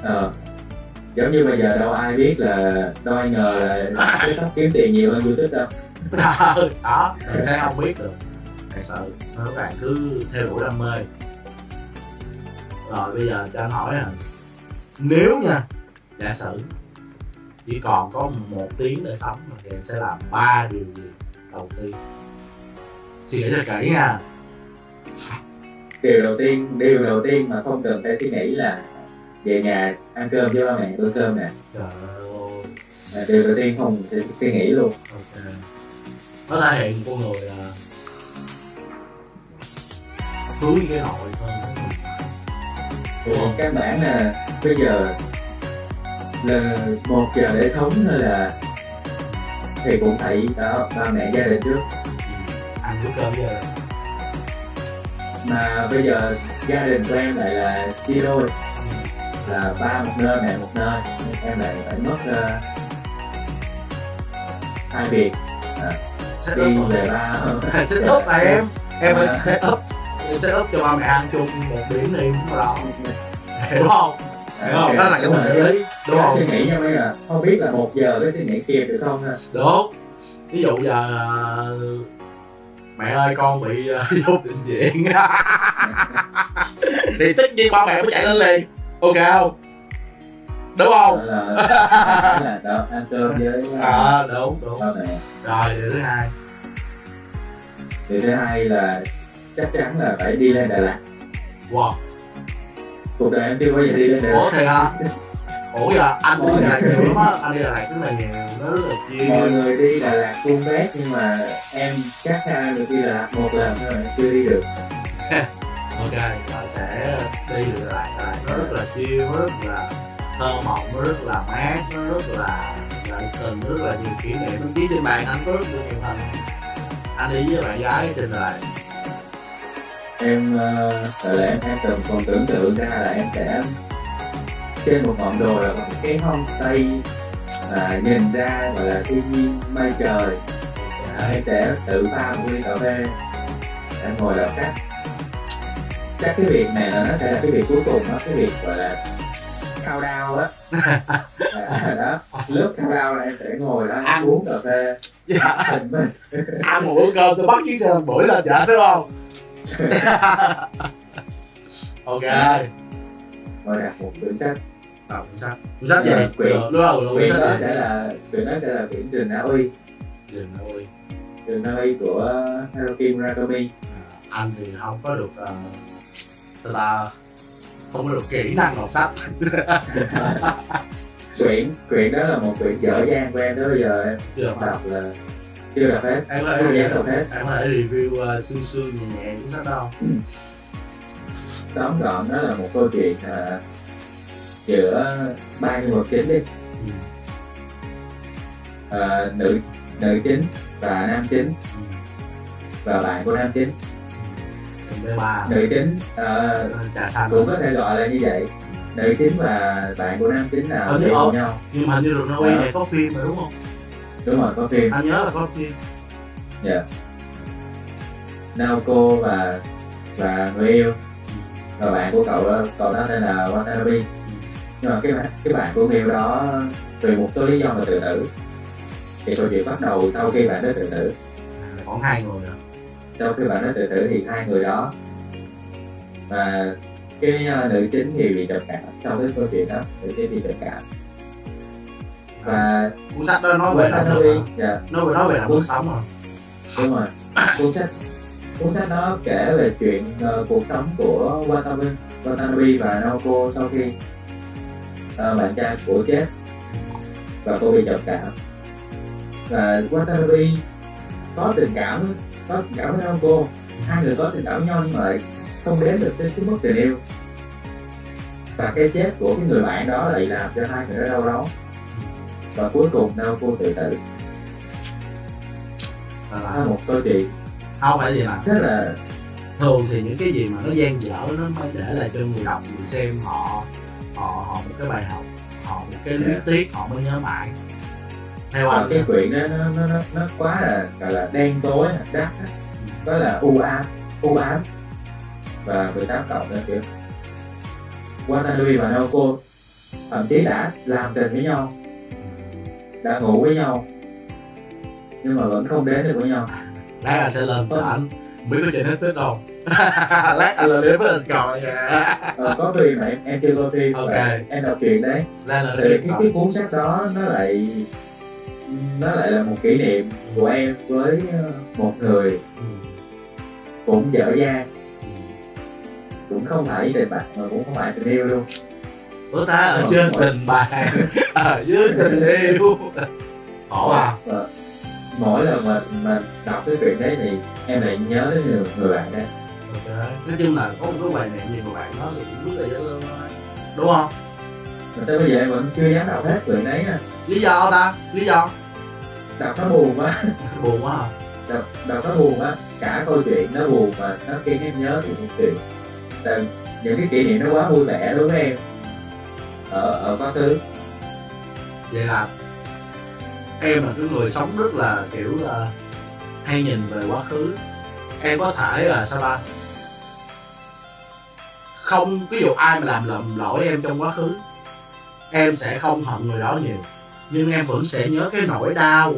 Ờ, Giống như bây giờ đâu ai biết là, đâu ai ngờ là TikTok kiếm tiền nhiều hơn YouTube đâu. Đó, đó, mình sẽ không biết được. Thật sự, các bạn cứ theo đuổi đam mê. Rồi bây giờ cho anh hỏi nè, nếu nha, giả sử chỉ còn có một tiếng để sống thì em sẽ làm ba điều gì đầu tiên? Suy nghĩ thật kỹ nha. Điều đầu tiên, điều đầu tiên mà không cần phải suy nghĩ là về nhà ăn cơm với ba mẹ, bữa cơm nè. Trời ơi. Điều đầu tiên không phải suy nghĩ luôn. Ok. Nó thể hiện con người là túi cái nội thôi. Ủa, các bạn là bây giờ là một giờ để sống thôi là thì cũng phải đó, ba mẹ gia đình trước. Ừ, ăn bữa cơm với gia đình. Mà bây giờ gia đình của em lại là chia đôi, là ba một nơi, mẹ một nơi, em lại phải mất uh, hai việc à, đi về ba. Set up là em, em phải set up, em set up cho ba mẹ ăn chung một điểm đi cũng được, hiểu không? Đúng không? Đó là cái mình xử lý, đúng không? Suy nghĩ nha mấy ạ, không biết là một giờ cái suy nghĩ kịp được không ha? Đúng. Ví dụ giờ mẹ ơi con bị vô bệnh viện thì tất nhiên ba mẹ mới chạy lên liền, ok không? Đúng không? Là đó, ăn cơm với à, đúng đúng ba mẹ. Rồi điều thứ hai, điều thứ hai là chắc chắn là phải đi lên Đà Lạt. Wow, cuộc đời em chưa bao giờ đi lên Đà Lạt. Ủa thiệt hả? Ủa là anh đi Đà Lạt nhiều lắm á, anh đi Đà Lạt cái này nó rất là chiêu. Mọi người đi Đà Lạt buôn bét nhưng mà em chắc ra được đi Đà Lạt một lần thôi chưa đi được. Ok, rồi sẽ đi được Đà Lạt. Đà Lạt nó rất là chiêu, nó rất là thơ mộng, nó rất là mát, nó rất là đại tình, nó rất là nhiều kỷ niệm. Thậm chí trên bàn anh có rất nhiều hình anh đi với bạn gái trên Đà Lạt. Em uh, là em em từng còn tưởng tượng ra là em sẽ trên một ngọn đồi là một cái hông tây mà nhìn ra gọi là thiên nhiên mây trời, em sẽ tự pha một ly cà phê em ngồi đọc sách. Chắc cái việc này là nó sẽ là cái việc cuối cùng đó, cái việc gọi là countdown á. À, đó lớp countdown là em sẽ ngồi đó ăn uống cà phê. Dạ. Ăn một bữa cơm tôi bắt chiếc xe buổi lên chợ đúng không? Ok. Rồi đặt một quyển sách. Đọc quyển sách. Quyển sách gì? Quyển đó sẽ là quyển đó sẽ là quyển Rừng Na Uy. Rừng Na Uy. Rừng Na Uy của Haruki Murakami. À, anh thì không có được uh, tức là không có được kỹ năng đọc sách. Quyển quyển đó là một quyển dở dang của em đó, bây giờ em chưa đọc là chưa đọc hết. Em có thể đọc hết. Em có thể review uh, sương sương nhẹ nhẹ cuốn sách đó không? Tóm gọn đó là một câu chuyện à, giữa ba nhân vật chính đi, à, nữ nữ chính và nam chính và bạn của nam chính. Nữ chính à, cũng có thể gọi là như vậy, nữ chính và bạn của nam chính là đi cùng nhau. Nhưng mà như được nói à, này có phim rồi đúng không? Đúng rồi, có phim. Anh nhớ là có phim. Dạ. Yeah. Naoko và và người yêu. Và bạn của cậu đó, cậu đó tên là Watanabe. Nhưng mà cái, cái bạn của Miu đó vì một số lý do là tự tử. Thì câu chuyện bắt đầu sau khi bạn đó tự tử. À, còn hai người nữa. Sau khi bạn đó tự tử thì hai người đó. Và cái nữ chính thì bị trầm cảm sau cái câu chuyện đó, nữ chính bị trầm cảm. Và cuốn sách đó nói về nó nó về nó về nó về là cuộc sống rồi. Đúng rồi. Cuốn sách cuốn sách nó kể về chuyện uh, cuộc sống của Watanabe, Watanabe và Naoko sau khi uh, bạn trai của chết và cô bị trầm cảm. Và Watanabe có tình cảm, có tình cảm với Naoko, hai người có tình cảm nhau nhưng mà không đến được cái mức tình yêu. Và cái chết của cái người bạn đó lại làm cho hai người đó đau đớn. Và cuối cùng Naoko tự tử. Đó là một câu chuyện. Không phải gì mà rất là thường thì những cái gì mà nó gian dở nó mới để lại cho người đọc, người xem họ họ họ một cái bài học, họ một cái lý tiết họ mới nhớ mãi. Theo anh cái quyển đó nó nó nó quá là gọi là đen tối, đắt đó là u ám u ám và mười tám cộng nữa kiểu Watanabe và Naoko thậm chí đã làm tình với nhau, đã ngủ với nhau, nhưng mà vẫn không đến được với nhau. Lát anh sẽ lên cho anh mới có chuyện hết tới đâu. Lát anh lên đến với anh còi à, có phim mà em, em chưa coi phim, okay. Em đọc truyện đấy. Thì cái, cái cuốn sách đó nó lại nó lại là một kỷ niệm của em với một người cũng dở dang, cũng không phải tình bạn mà cũng không phải tình yêu luôn. Của ta ở trên tình bạn, ở dưới tình yêu. Khổ à. Mỗi lần mà mình đọc cái chuyện đấy thì em lại nhớ đến nhiều người bạn đấy. Okay. Nói chung là có một cái hoài niệm nhiều người bạn đó thì cũng rất là dễ thương thôi, đúng không? Mà tới bây giờ em vẫn chưa dám đọc hết chuyện đấy nè. Lý do ta? Lý do? Đọc nó buồn quá. Buồn quá hả? Đọc, đọc nó buồn quá. Cả câu chuyện nó buồn mà nó khiến em nhớ những chuyện. Tại những cái kỷ niệm nó quá vui vẻ đối với em ở ở quá khứ. Vậy là em là cái người sống rất là kiểu là hay nhìn về quá khứ. Em có thể là sao ta không, ví dụ ai mà làm lầm lỗi em trong quá khứ, em sẽ không hận người đó nhiều, nhưng em vẫn sẽ nhớ cái nỗi đau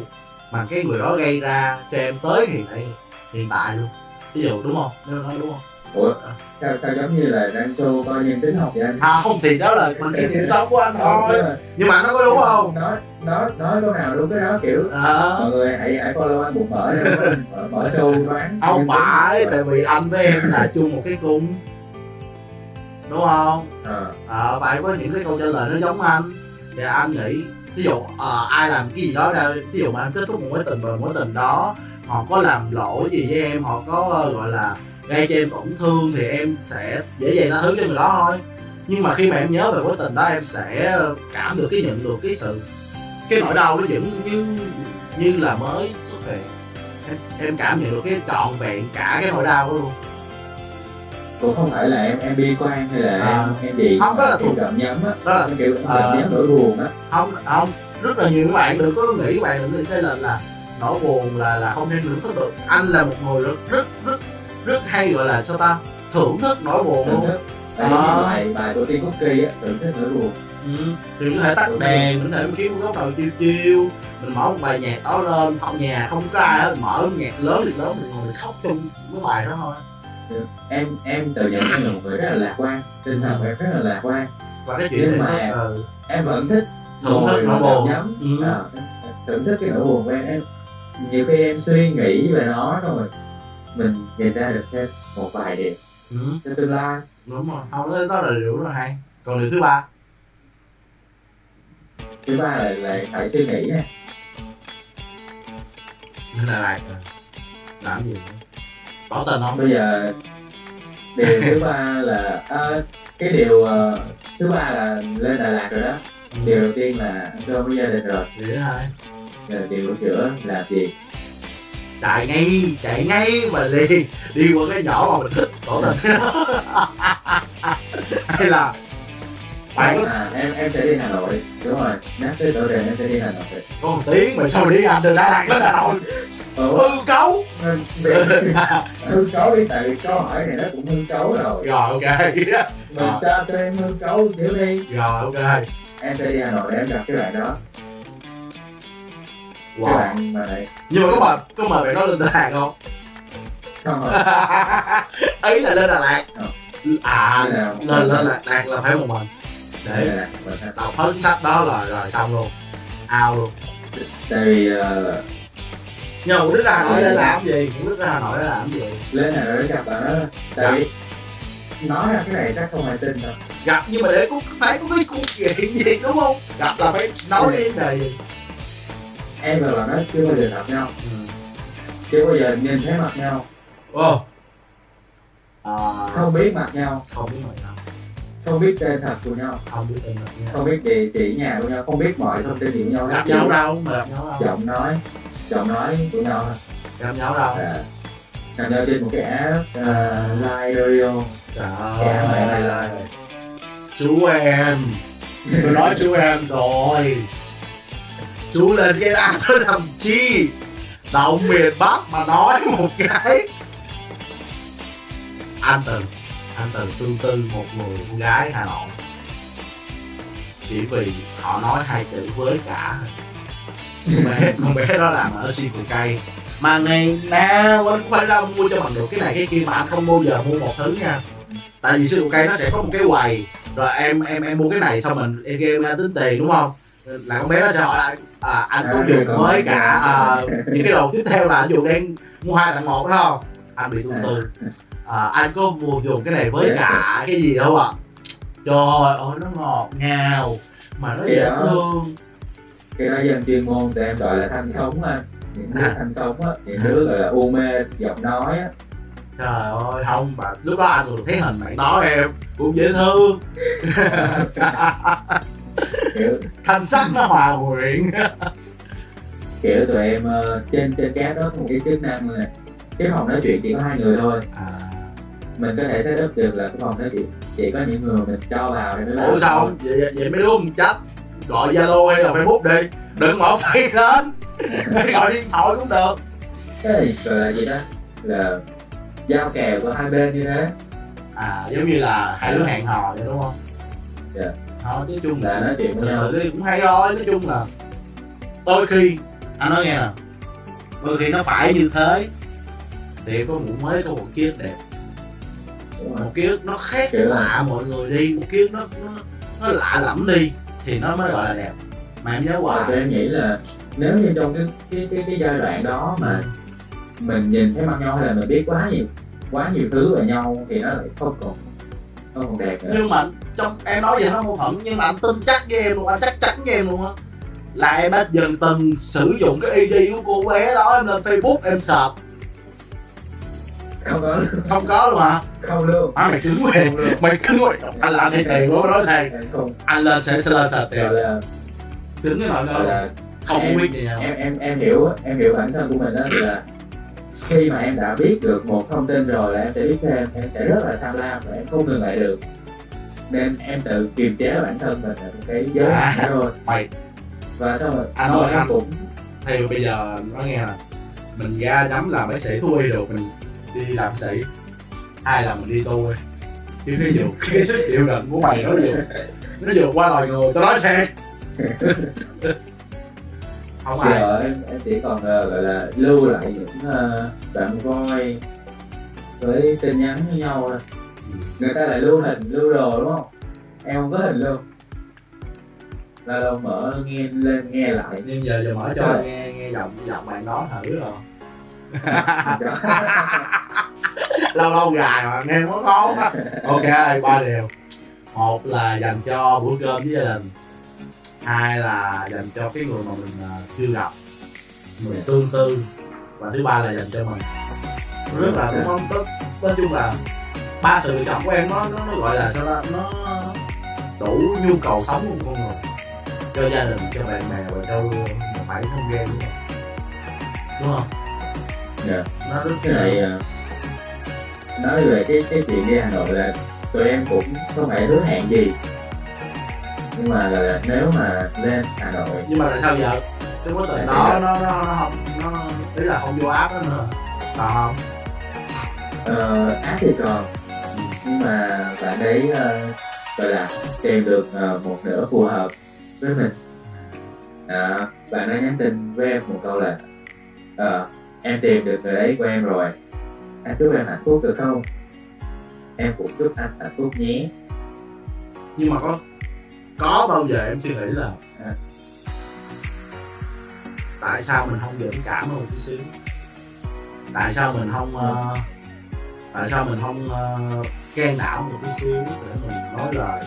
mà cái người đó gây ra cho em tới hiện tại, hiện tại luôn. Ví dụ đúng không? Nếu nói đúng không? Ủa, tao giống như là đang show coi nhân tính học vậy anh? À không, thì đó là mình cái điểm xấu của anh thôi. Nhưng mà nó có đúng không? Nói nói nói câu nào đúng cái đó kiểu à. Mọi người hãy hãy follow Anh Bụng Mỡ mở show bán. Không phải, tại vì anh với em là chung một cái cung, đúng không? Ờ à. Bạn à, có những cái câu trả lời nó giống anh. Thì anh nghĩ ví dụ à, ai làm cái gì đó ra, ví dụ mà anh kết thúc một mối tình và mối tình đó họ có làm lỗi gì với em, họ có gọi là gây cho em tổn thương thì em sẽ dễ dàng tha thứ cho người đó thôi. Nhưng mà khi mà em nhớ về mối tình đó em sẽ cảm được cái nhận được cái sự cái nỗi đau nó vẫn như như là mới xuất hiện. Em, em cảm nhận được cái trọn vẹn cả cái nỗi đau đó luôn. Cũng không phải là em em bi quan hay là à, em em gì không, đó là thuộc cảm nhắm á, đó là kiểu cảm nhắm nỗi buồn á. Không không, rất là nhiều các bạn đừng có nghĩ, các bạn đừng nghĩ sai lầm là nỗi buồn là là không nên thưởng thức được. Anh là một người rất rất rất rất hay gọi là sao ta thưởng thức nỗi buồn luôn. Tại vì bài bài của Tiên Cookie á, thưởng thức nỗi buồn. Ừ, thì có thể tắt đèn, có thể kiếm góc nào chiêu chiêu, mình mở một bài nhạc đó lên, phòng nhà không có ai hết, mở nhạc lớn thì lớn, mình ngồi mình khóc trong cái bài đó thôi. Em em tự nhận em là một người rất là lạc quan, tinh thần của em rất là lạc quan. Và cái chuyện mà em, ừ. em vẫn thích thưởng thức nỗi buồn, ừ. à, thưởng thức cái nỗi buồn của em, em. Nhiều khi em suy nghĩ về nó xong rồi mình nhìn ra được thêm một vài điều ừ. cho tương lai. Đúng rồi, không, đó là điều rất là hay. Còn điều thứ ba, thứ ba là lại phải suy nghĩ nè. Nên là lạc rồi, làm gì bỏ tên không? Bây giờ điều thứ ba là à, cái điều uh, thứ ba là lên Đà Lạt rồi đó. Ừ. Điều đầu tiên là ăn cơm với gia đình rồi. Điều thứ hai, điều của chữa là gì? Chạy ngay, chạy ngay mà đi đi qua cái nhỏ mà mình thích tổ tình. Hay là bạn à, em em sẽ đi Hà Nội, đúng rồi, nát tới tổ đề em sẽ đi Hà Nội. Có một tiếng mà sao mà đi Hà Nội, Đà Lạt đến Hà Nội hư cấu. Hư cấu đi, tại vì câu hỏi này nó cũng hư cấu rồi. Rồi ok, mình cho tụi em hư cấu kiểu đi. Rồi ok, em sẽ đi Hà Nội để em gặp cái bạn đó. Wow. Cái bạn mà này. Nhưng mà có mời, có mời bạn đó lên Đà Lạt không? Không rồi. Ý là lên Đà Lạt. À, lên lên Đà Lạt là phải một mình. Để đọc hết sách đó là rồi xong luôn. Ao luôn. Tại vì uh... nhưng mà Đức ra Hà Nội để làm gì? Đức ra Hà Nội để làm gì? Lên Hà Nội để gặp bạn đó. Tại vì nói ra cái này chắc không ai tin đâu. Gặp nhưng mà để cũng phải có cái câu chuyện gì đúng không? Gặp là phải nói đi đề gì. Em và bạn ấy chưa bao giờ gặp nhau, ừ. chưa bao giờ nhìn thấy mặt nhau, oh. à... không biết mặt nhau, không biết mặt nhau, không biết tên thật của nhau, không biết tên thật của nhau, không biết địa chỉ nhà của nhau, không biết mọi thông tin của nhau, gặp nhau đâu, mà gặp nhau đâu, giọng nói, giọng nói của nhau, gặp nhau đâu, à, gặp nhau trên một cái app uh, live radio, trời ơi, chú em, tôi nói chú em rồi. Chú lên cái app đó làm chi? Đậu miền Bắc mà nói một cái. Anh từng, anh từng tương tư một người con gái Hà Nội. chỉ vì họ nói hai chữ với cả con bé, con bé đó làm ở Shibukai mà ngày nào anh cũng phải ra mua cho bằng được cái này cái kia, mà anh không bao giờ mua một thứ nha. Tại vì Shibukai nó sẽ có một cái quầy, rồi em em em mua cái này xong mình em kêu ra tính tiền đúng không, là con bé nó sẽ hỏi là, à, anh có dùng với cả à, những cái đồ tiếp theo là dù đang mua hai tặng một đó không, anh bị tương tư à, anh có mua dùng cái này với cả cái gì đâu ạ. Trời ơi nó ngọt ngào mà nó dễ thương. Cái đó dân chuyên môn tụi em gọi là thanh sống anh, những đứa thanh sống á, những đứa gọi là u mê giọng nói á. Trời ơi không, mà lúc đó anh còn thấy hình mày đó em cũng dễ thương. Thanh sắc nó hòa quyện. Kiểu tụi em trên trên cáp đó có một cái chức năng là cái phòng nói chuyện chỉ có hai người thôi à. Mình có thể set up được là cái phòng nói chuyện chỉ có những người mình cho vào để mới. Ủa sao vậy, vậy, vậy mấy đứa không trách gọi Zalo hay là Facebook đi, đừng mở Face lên. Gọi điện thoại cũng được. Cái là gì đó là giao kèo của hai bên như thế à, giống như là hai đứa hẹn hò vậy đúng không? Dạ yeah. Thôi nói chung là nói chuyện với sự cũng hay rồi. Nói chung là đôi khi anh nói nghe nè, đôi khi nó phải như thế để có một mới có một ký ức đẹp, một ký ức nó khác kiểu lạ rồi. Mọi người đi một ký ức nó, nó nó lạ lẫm đi thì nó mới gọi là đẹp. Mà em nhớ hoài em nghĩ là nếu như trong cái cái cái, cái giai đoạn đó mà mình nhìn thấy mặt nhau là mình biết quá nhiều quá nhiều thứ về nhau thì nó lại không còn không còn đẹp nữa. Nhưng mà trong em nói vậy nó mâu thuẫn, nhưng mà anh tin chắc với em luôn, anh chắc chắn với em luôn á, là em đã dần từng sử dụng cái i đê của cô bé đó, em lên Facebook em sợp không có luôn. Không có luôn hả? Không luôn. À, mày cứng mày, mày cứng mày. Anh làm cái này bố nói thề. Anh lên sẽ lên sạch tiền. Cứng cái mọi người. Không biết gì nhau. Em em em hiểu em hiểu bản thân của mình đó là khi mà em đã biết được một thông tin rồi là em sẽ biết thêm, em sẽ rất là tham lam và em không ngừng lại được. Nên em tự kiềm chế bản thân mình là một cái giới hạn thôi. Mày. Và xong rồi. Anh nói anh cũng. Thì bây giờ nói nghe nè, mình ra đấm làm bác sĩ thú y được, mình đi làm sĩ ai làm mình đi tôi chứ cái dù cái sức chịu đựng của mày nó vượt nó vượt qua loài người, tao nói thiệt. Không ai giờ em, em chỉ còn uh, gọi là lưu lại những uh, đoạn voi với tin nhắn với nhau thôi. Người ta lại lưu hình lưu đồ đúng không, em không có hình luôn là đâu mở nghe lên nghe lại. Nhưng giờ giờ mở cho là... nghe nghe giọng giọng bạn đó thử rồi. Lâu lâu dài mà nghe muốn ngon á. Ok, ba điều. Một là dành cho bữa cơm với gia đình, hai là dành cho cái người mà mình chưa gặp, người tương tư, và thứ ba là dành cho mình. Rất là cũng không tức. Nói chung là ba sự lựa chọn của em nó nó, nó gọi là sao đó, nó đủ nhu cầu sống của con người, cho gia đình, cho bạn bè và cho phải thân quen đúng không? Đúng không? Dạ, yeah. Cái này nói về cái cái chuyện đi Hà Nội là tụi em cũng không phải hứa hẹn gì, nhưng mà là, là nếu mà lên Hà Nội. Nhưng mà tại sao vậy? Cái mối tình đó nó nó nó không nó ý là không vô áp đó nữa, còn không? Ờ, áp thì còn, nhưng mà bạn đấy gọi là tìm được một nửa phù hợp với mình. À, bạn ấy nhắn tin với em một câu là à, em tìm được người ấy của em rồi, anh chúc em hạnh phúc được không? Em cũng chúc anh hạnh phúc nhé. Nhưng mà có có bao giờ em suy nghĩ là à, tại sao mình không dũng cảm hơn một chút xíu? Tại sao mình không uh, tại sao mình không uh, can đảm một chút xíu để mình nói lời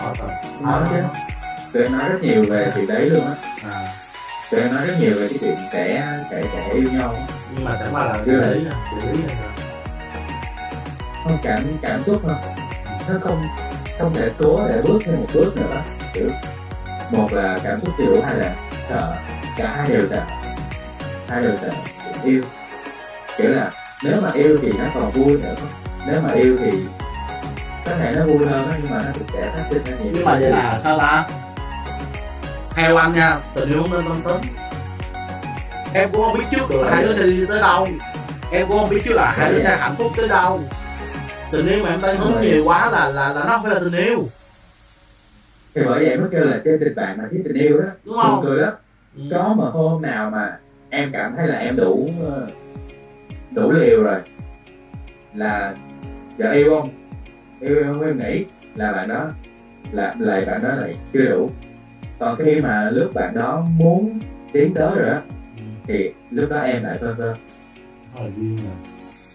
tỏ tình? Nói chứ. Tụi em nói rất nhiều về thì đấy luôn á. À. Tụi em nói rất nhiều về cái chuyện kẻ kẻ kẻ yêu nhau, nhưng mà chẳng qua là cái lý nè, cái lý nè không cảm cảm xúc thôi, nó không không thể cố để bước thêm một bước nữa, kiểu một là cảm xúc thì đủ, hai là sợ, cả hai đều sợ, hai đều sợ yêu, kiểu là nếu mà yêu thì nó còn vui nữa, nếu mà yêu thì có thể nó vui hơn đó, nhưng mà nó cũng sẽ phát sinh ra nhiều. Nhưng mà vậy là sao ta? Theo anh nha, tình yêu không nên tâm tính. Em cũng không biết trước được là hai đứa sẽ đi tới đâu, em cũng không biết trước là hai đứa sẽ hạnh phúc tới đâu. Tình yêu mà em đang hứng nhiều quá là là là nó không phải là tình yêu. Vì bởi vậy mới kêu là cái tình bạn mà cái tình yêu đó, đúng không? Cười đó. Ừ. Có mà hôm nào mà em cảm thấy là em đủ đủ liều rồi là giờ yêu không? Yêu không em nghĩ là bạn đó là lại bạn đó lại chưa đủ. Còn khi mà lúc bạn đó muốn tiến tới rồi á thì lúc đó em lại vân vân. Đó là duyên rồi.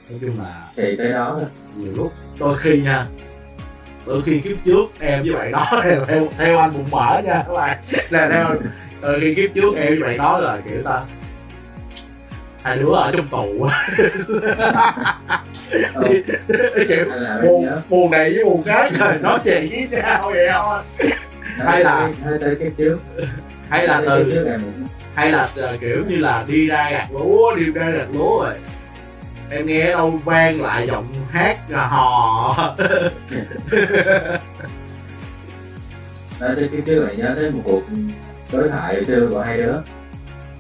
Nói chung là thì tới đó thôi. Nhiều lúc đôi khi nha, đôi khi kiếp trước em với bạn đó là theo, theo anh Bụng Mỡ nha các bạn, là theo đôi khi kiếp trước em với bạn đó là kiểu ta hai đứa ở trong tù thì kiểu buồn, buồn này với buồn khác rồi nói chuyện với nhau vậy không, hay là từ kiếp trước, hay là từ hay là kiểu như là đi ra gặt lúa, đi ra gặt lúa rồi em nghe đâu vang lại giọng hát hò. Nói tới kiếp trước lại nhớ tới một cuộc đối thoại hồi xưa của hai đứa.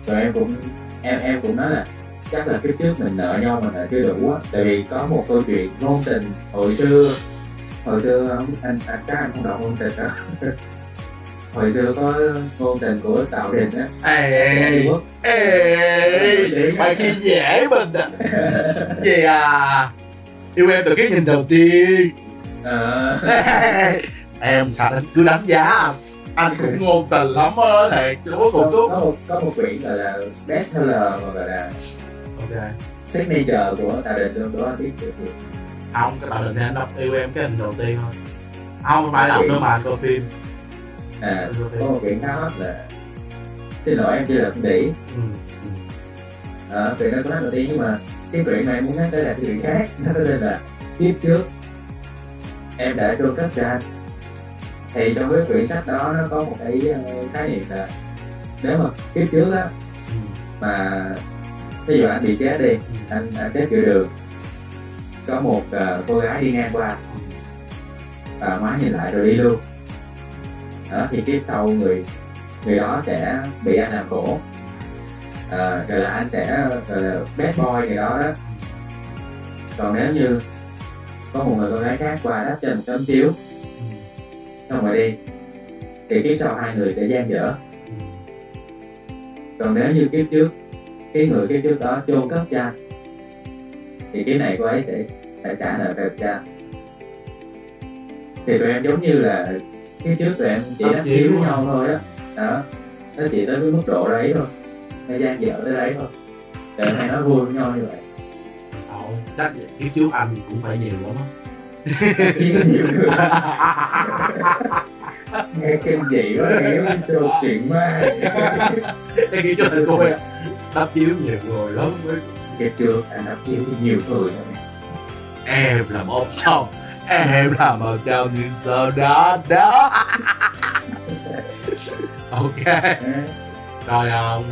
Rồi em cũng em em cũng nói là chắc là kiếp trước mình nợ nhau mà nợ chưa đủ á, tại vì có một câu chuyện ngôn tình hồi xưa, hồi xưa ông anh anh các anh không đọc ngôn tình đó. Hồi xưa có ngôn tình của Tào Đình á. Ê, ê, mày khi dễ mình à. Gì à, yêu em từ cái nhìn đầu tiên. Ờ à. Em sao anh cứ đánh giá anh, anh cũng ngôn tình lắm á thiệt, chú cũng có, có, có một quyển gọi là best seller mà gọi là okay. Signature của Tào Đình luôn, đó anh biết được gì? Không, cái Tào Đình anh đọc yêu em cái hình đầu tiên thôi. Không, phải đọc nữa mà anh coi phim. À, có một quyển khá hot là cái lỗi em chưa là không đỉ. Ờ, quyển đó có hát đầu tiên nhưng mà cái quyển mà em muốn hát tới là cái quyển khác. Nó có tên là Kiếp Trước Em Đã Trôn Cất Ra. Thì trong cái quyển sách đó nó có một cái khái niệm là nếu mà kiếp trước á mà ví dụ anh bị chết đi, anh, anh chết giữa đường, có một uh, cô gái đi ngang qua và má nhìn lại rồi đi luôn. Đó, thì kiếp sau người người đó sẽ bị anh làm khổ, à, rồi là anh sẽ rồi là bad boy người đó đó. Còn nếu như có một người con gái khác qua đắp trên một tấm chiếu xong rồi đi thì kiếp sau hai người sẽ gian dở. Còn nếu như kiếp trước cái người kiếp trước đó chôn cất cha thì kiếp này cô ấy sẽ phải trả nợ về cha. Thì tụi em giống như là cái trước tụi em chỉ đánh thiếu với nhau thôi á, đó. Đó, nó chỉ tới cái mức độ đấy thôi, thời gian dở tới đấy thôi, tụi hai nói vui với nhau như vậy. Ồ, chắc vậy, cái trước anh cũng phải nhiều lắm á. Nhiều người. Nghe kinh dị quá, nghe cái show chuyện ma. Cái kia cho thầy coi, đắp chiếu nhiều người lắm. Cái trước anh đắp chiếu nhiều người lắm. Em là một trong. Em làm ở trong như sau đó đó. Ok. Rồi um,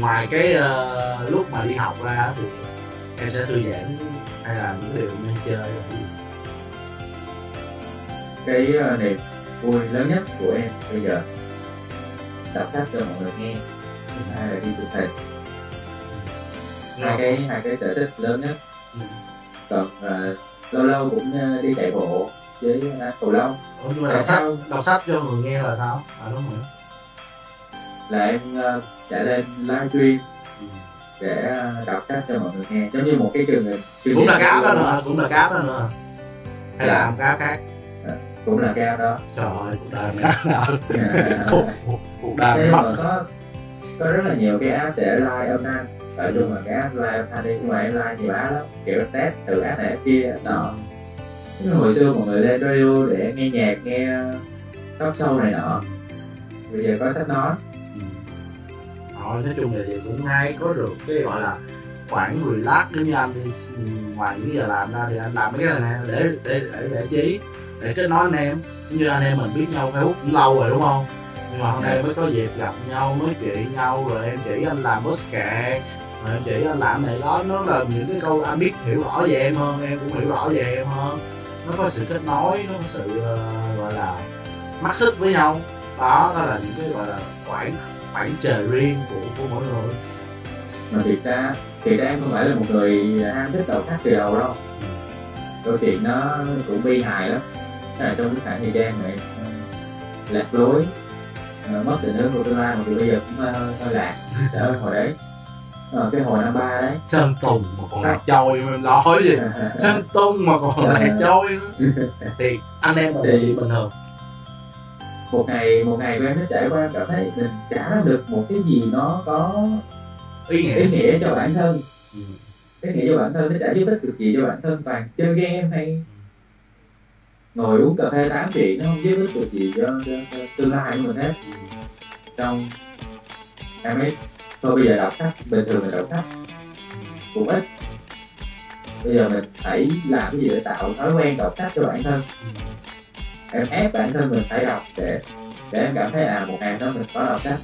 ngoài cái uh, lúc mà đi học ra thì em sẽ thư giãn hay là những điều như chơi? Cái uh, niềm vui lớn nhất của em bây giờ đọc sách cho mọi người nghe, hay là đi chụp hình, hai cái hai cái sở thích lớn nhất. Ừ. Còn uh, lâu lâu cũng đi chạy bộ với cầu lông. Ủa, nhưng mà đọc sách, đọc sách cho người nghe là sao? À đúng rồi. Là em uh, chạy lên live stream để đọc sách cho mọi người nghe, giống như một cái chương trình. Cũng là cáp đó nữa, cũng là cáp đó nữa. Hay là làm cáp khác? À, cũng là cáp đó. Trời ơi, cuộc đời mình khổ, cuộc đời mình có có rất là nhiều cái app để live âm thanh. Ở chung là cái app live thanh đi, nhưng mà em live nhiều app lắm, kiểu test từ app này app kia nọ. Chứ hồi xưa mọi người lên radio để nghe nhạc, nghe talk show này nọ, bây giờ có sách nói. Thôi nói chung là gì cũng hay, có được cái gọi là khoảng relax giống như anh đi, ngoài những giờ làm ra thì anh làm mấy cái này nè để để để giải trí, để kết nối anh em. Như anh em mình biết nhau Facebook cũng lâu rồi đúng không? Nhưng mà hôm nay mới có dịp gặp nhau, nói chuyện nhau, rồi em chỉ anh làm podcast, rồi em chỉ anh làm này đó. Nó là những cái câu anh biết hiểu rõ về em hơn, em cũng hiểu rõ về em hơn. Nó có sự kết nối, nó có sự uh, gọi là mắc xích với nhau. Đó, đó là những cái gọi là khoảng khoảng trời riêng của, của mỗi người. Mà thiệt ra, thiệt ra em không phải là một người ham thích đầu thắt từ đầu đâu. Câu chuyện nó cũng bi hài lắm. Trong cái khoảng thời gian này lạc lối, à, mất định hướng của tương lai, mà thì bây giờ cũng hơi lạc ở hồi đấy. À, cái hồi năm ba đấy, Sơn Tùng mà còn lạc trôi, mình nói gì Sơn Tùng mà còn lạc trôi nữa. Thì anh em thì bình thường một ngày một ngày em nó trải qua, em cảm thấy mình trả được một cái gì nó có ý nghĩa, ý nghĩa cho bản thân. Ừ. Ý nghĩa cho bản thân, nó chả giúp ích được gì cho bản thân, toàn chơi game hay ngồi uống cà phê tám chuyện, nó không giúp ích được gì cho, cho, cho tương lai của mình hết. Trong em ấy, thôi bây giờ đọc sách, bình thường mình đọc sách cũng ít, bây giờ mình phải làm cái gì để tạo thói quen đọc sách cho bản thân. Em ép bản thân mình phải đọc để để em cảm thấy là một ngày đó mình có đọc sách,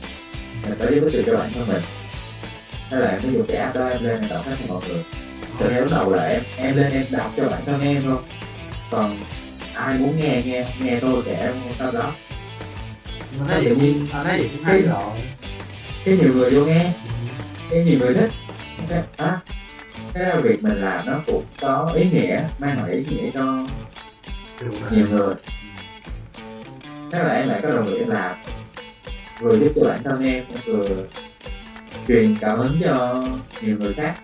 mình phải giúp ích được cho bản thân mình. Hay là ví dụ cái app đó em lên em đọc sách cho mọi người, từ lúc đầu là em em lên em đọc cho bản thân em thôi, còn ai muốn nghe nghe nghe tôi kể em sau đó. Nó thấy tự nhiên, nó thấy cũng hay rồi, cái nhiều người vô nghe, cái nhiều người thích, cái á, cái việc mình làm nó cũng có ý nghĩa, mang lại ý nghĩa cho nhiều người. Thế là em lại có đồng nghiệp làm, vừa giúp cho bản thân em, vừa truyền cảm hứng cho nhiều người khác.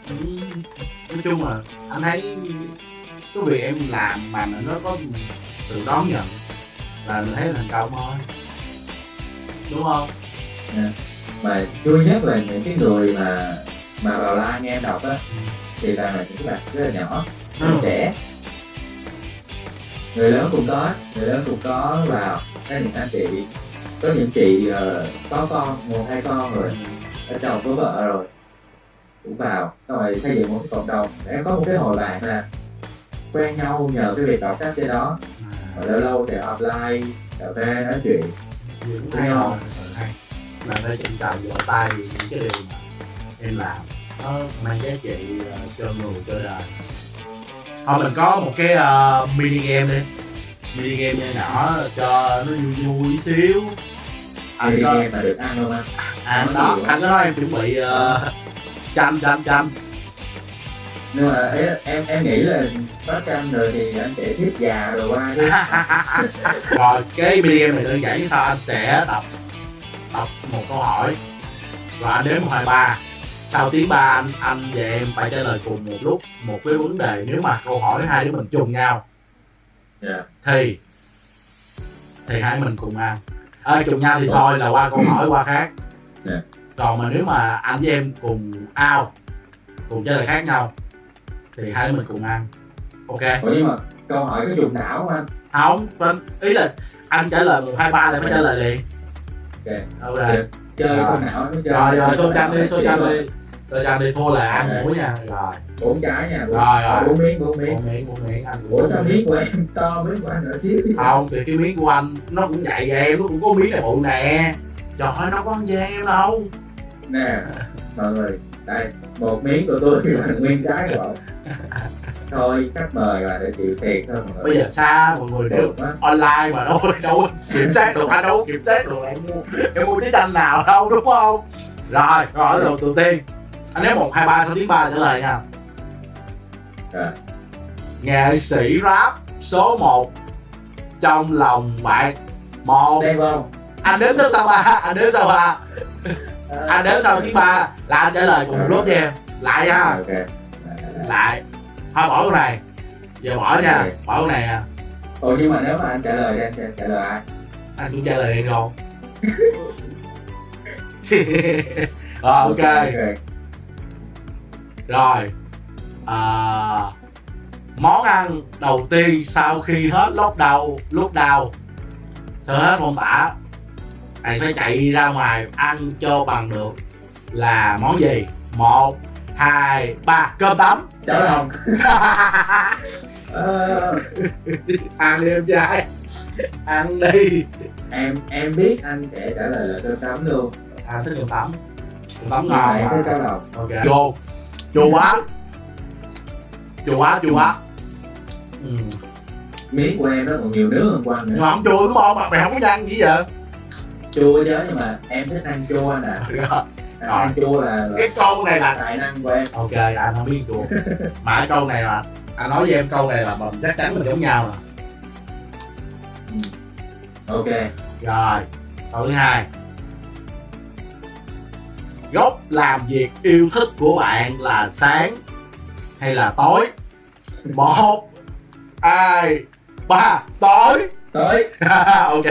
Nói chung là anh thấy cái việc em làm mà nó có sự đón nhận là mình thấy là thành công thôi, đúng không? Yeah. Mà vui nhất là những cái người mà mà vào like nghe em đọc á, thì toàn là những bạn rất là nhỏ, rất là trẻ, người lớn cũng có, người lớn cũng có vào. Có những anh chị, có những chị uh, có con, một hai con rồi, ở chồng có vợ rồi cũng vào, rồi xây dựng một cái cộng đồng. Em có một cái hội bạn là quen nhau nhờ cái việc đọc sách cái đó, rồi lâu lâu thì offline cà phê nói chuyện cũng hay không? Là nó trân trọng vào tay những cái điều mà em làm, nó mang giá trị cho người, cho đời. Thôi mình có một cái uh, mini game đi, mini game này nọ cho nó vui vui xíu. Anh mini có... game mà được ăn không anh? À nó đó, anh có nói em chuẩn bị chanh chanh chanh. Nhưng mà ấy, em em nghĩ là có chanh rồi thì anh sẽ thiết gà rồi qua chứ. Rồi cái mini game này đơn giản như sau, anh sẽ tập đọc một câu hỏi rồi anh đếm một, hai, ba, sau tiếng ba anh anh và em phải trả lời cùng một lúc một cái vấn đề. Nếu mà câu hỏi hai đứa mình trùng nhau, yeah, thì thì hai mình cùng ăn ơi à, trùng nhau thì thôi là qua câu hỏi qua khác, yeah. Còn mà nếu mà anh với em cùng ao cùng trả lời khác nhau thì hai đứa mình cùng ăn, ok? Ủa nhưng mà câu hỏi có trùng não không anh? Không, ý là anh trả lời một hai ba là mới trả lời liền. Okay. Okay. Được. Chơi rồi. Không não chơi. Rồi rồi, xô canh đi, xô canh đi. Xô canh đi, thua là ăn muối nha. Rồi. Bốn trái nha. Rồi rồi. Bốn miếng, bốn miếng. Bốn miếng, bốn miếng ăn. Ủa sao miếng của em to, miếng của anh nữa xíu. Không, thì cái miếng của anh nó cũng vậy vậy em, nó cũng có miếng này bự nè. Trời ơi, nó có ăn gian em đâu. Nè, mọi người, đây, một miếng của tôi là nguyên trái rồi. Thôi khách mời là để chịu tiền thôi mọi người. Bây giờ xa mọi người đều online mà đâu đâu kiểm soát được, ai đâu kiểm soát được. Em mua em mua cái chanh nào đâu, đúng không? Rồi rồi, đầu đầu tiên anh nói một hai ba sau tiếng ba là trả lời nha. À, nghệ sĩ rap số một trong lòng bạn. Một đây không, anh đếm tới sau ba, anh đếm sau ba, anh đếm sau tiếng ba là anh trả lời cùng một lúc cho em lại nha, lại. Thôi bỏ cái này, giờ bỏ nha, bỏ cái này nè. Ủa nhưng mà nếu mà anh trả lời thì anh sẽ trả lời ai? Anh cũng trả lời đi rồi. Rồi ok. Rồi à, món ăn đầu tiên sau khi hết lockdown, lockdown sợ hết phong tỏa, anh phải chạy ra ngoài ăn cho bằng được là món gì? Một, hai, ba, cơm tấm. Chở lòng. Ăn đi em trai, ăn đi. Em em biết anh sẽ trả lời là cơm tấm luôn. À thích cơm tấm, cơm tấm ngon mà. Thích cơm tấm. Ok. Chua, chua quá, chua quá, chua quá. Ừ. Miếng của em nó còn nhiều nước hơn của anh nữa. Nhưng mà không chua đúng không? Mà mày không có ăn gì vậy? Chua chứ, nhưng mà em thích ăn chua nè. Rồi. Ăn chua là, là cái câu này là tài năng của em. Ok, anh không biết chua. Mà cái câu này là anh nói với em câu này là chắc chắn mình giống nhau nè. Ừ. Ok. Rồi, câu thứ hai. Góc làm việc yêu thích của bạn là sáng hay là tối? Một hai ba tối. Tối. Ok,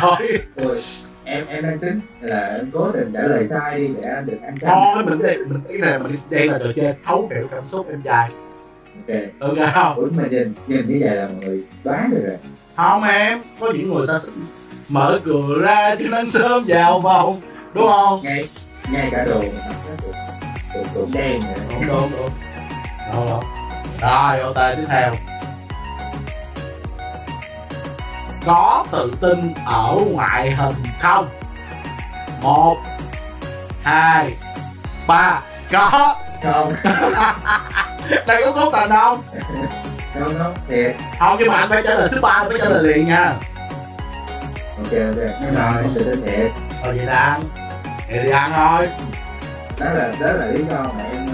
tối. Ôi, em em đang tính là em cố tình trả lời sai đi để được ăn cơm. Thôi mình đây mình cái này mình đây là trò chơi thấu hiểu cảm xúc em trai. Ok. Được không? Ủa mà nhìn nhìn như vậy là mọi người đoán được rồi. Không em, có những người ta mở cửa ra chứ nắng sớm vào mộng, đúng không? Ngay ngay cả đồ đồ đồ đen rồi. Đúng đúng đúng. Đâu đâu. Rồi, ô tê tiếp theo. Có tự tin ở ngoại hình không? Một hai ba Có. Không. Đây có cố tình không? Không, không, thiệt. Không, nhưng mà anh phải trả lời thứ ba, phải trả lời liền nha. Ok, ok, nhưng mà anh tự tin thiệt. Thôi vậy là ăn. Vậy thì ăn thôi. Đó là, đó là lý do mà em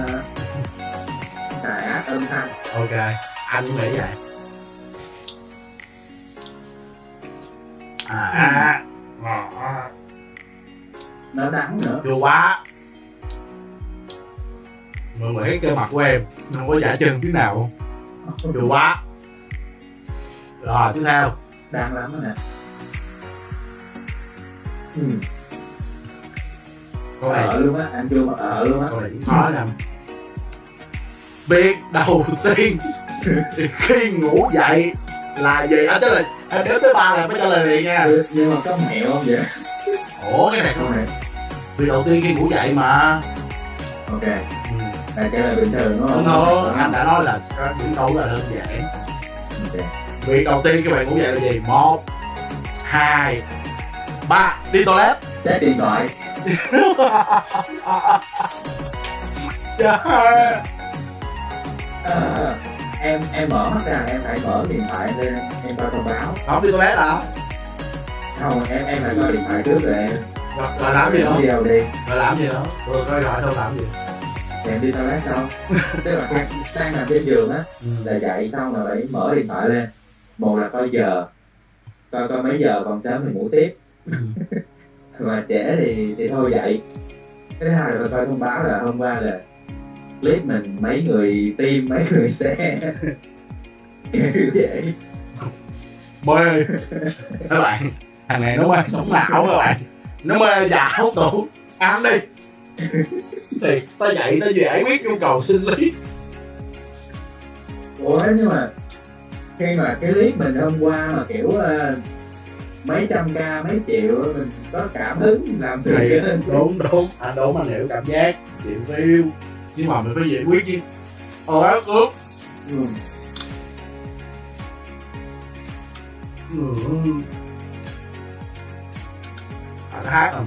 đã âm thanh. Ok, anh cũng nghĩ vậy. À, ừ. à. Nó đắng nữa. Chưa quá. Mọi người thấy cơ mặt của em không có giả chân tí nào không? Chưa quá. Rồi tiếp theo. Đang lắm đó nè. Ừ. Câu này ở luôn á, anh chưa mà ở luôn á. Câu này cũng khó lắm. Việc đầu tiên khi ngủ dậy là gì? À, chắc là anh đếm tới ba là mới trả lời liền nha. Nhưng mà có mẹo không vậy? Ủa cái này không nè. Việc đầu tiên khi ngủ dậy mà. Ok. Ừ. Là trả lời bình thường đúng không? Đúng không? Anh đã nói là những câu là đơn giản. Ok. Việc đầu tiên khi bạn ngủ dậy là gì? Một, hai, ba. Đi toilet. Chết điện thoại. Yeah. À, em em mở mắt ra em phải mở điện thoại lên em coi thông báo. Không đi toilet hả? Không, em em phải coi điện thoại trước rồi em. Rồi, rồi làm gì nữa? Rồi làm gì nữa? Rồi coi gọi xong làm gì? Em đi toilet xong. Tức là đang, đang nằm trên giường á, ừ. là dậy xong rồi phải mở điện thoại lên. Một là coi giờ, coi coi mấy giờ còn sớm thì ngủ tiếp. Mà trễ thì thì thôi dậy. Cái thứ hai là coi thông báo là hôm qua là clip mình mấy người tim mấy người xe kiểu vậy. Mê các bạn, thằng này nó mê sống não các bạn, nó mê dạo tủ ám đi thì ta dạy ta giải quyết nhu cầu sinh lý. Ủa nhưng mà khi mà cái clip mình hôm qua mà kiểu uh, mấy trăm ca mấy triệu mình có cảm hứng làm việc. Đúng đúng, anh đúng, anh hiểu cảm giác chuyện phiêu. Nhưng mà mình phải giải quyết chứ. Ờ ác ướp. Ừ. Ừ. À, nó hát rồi.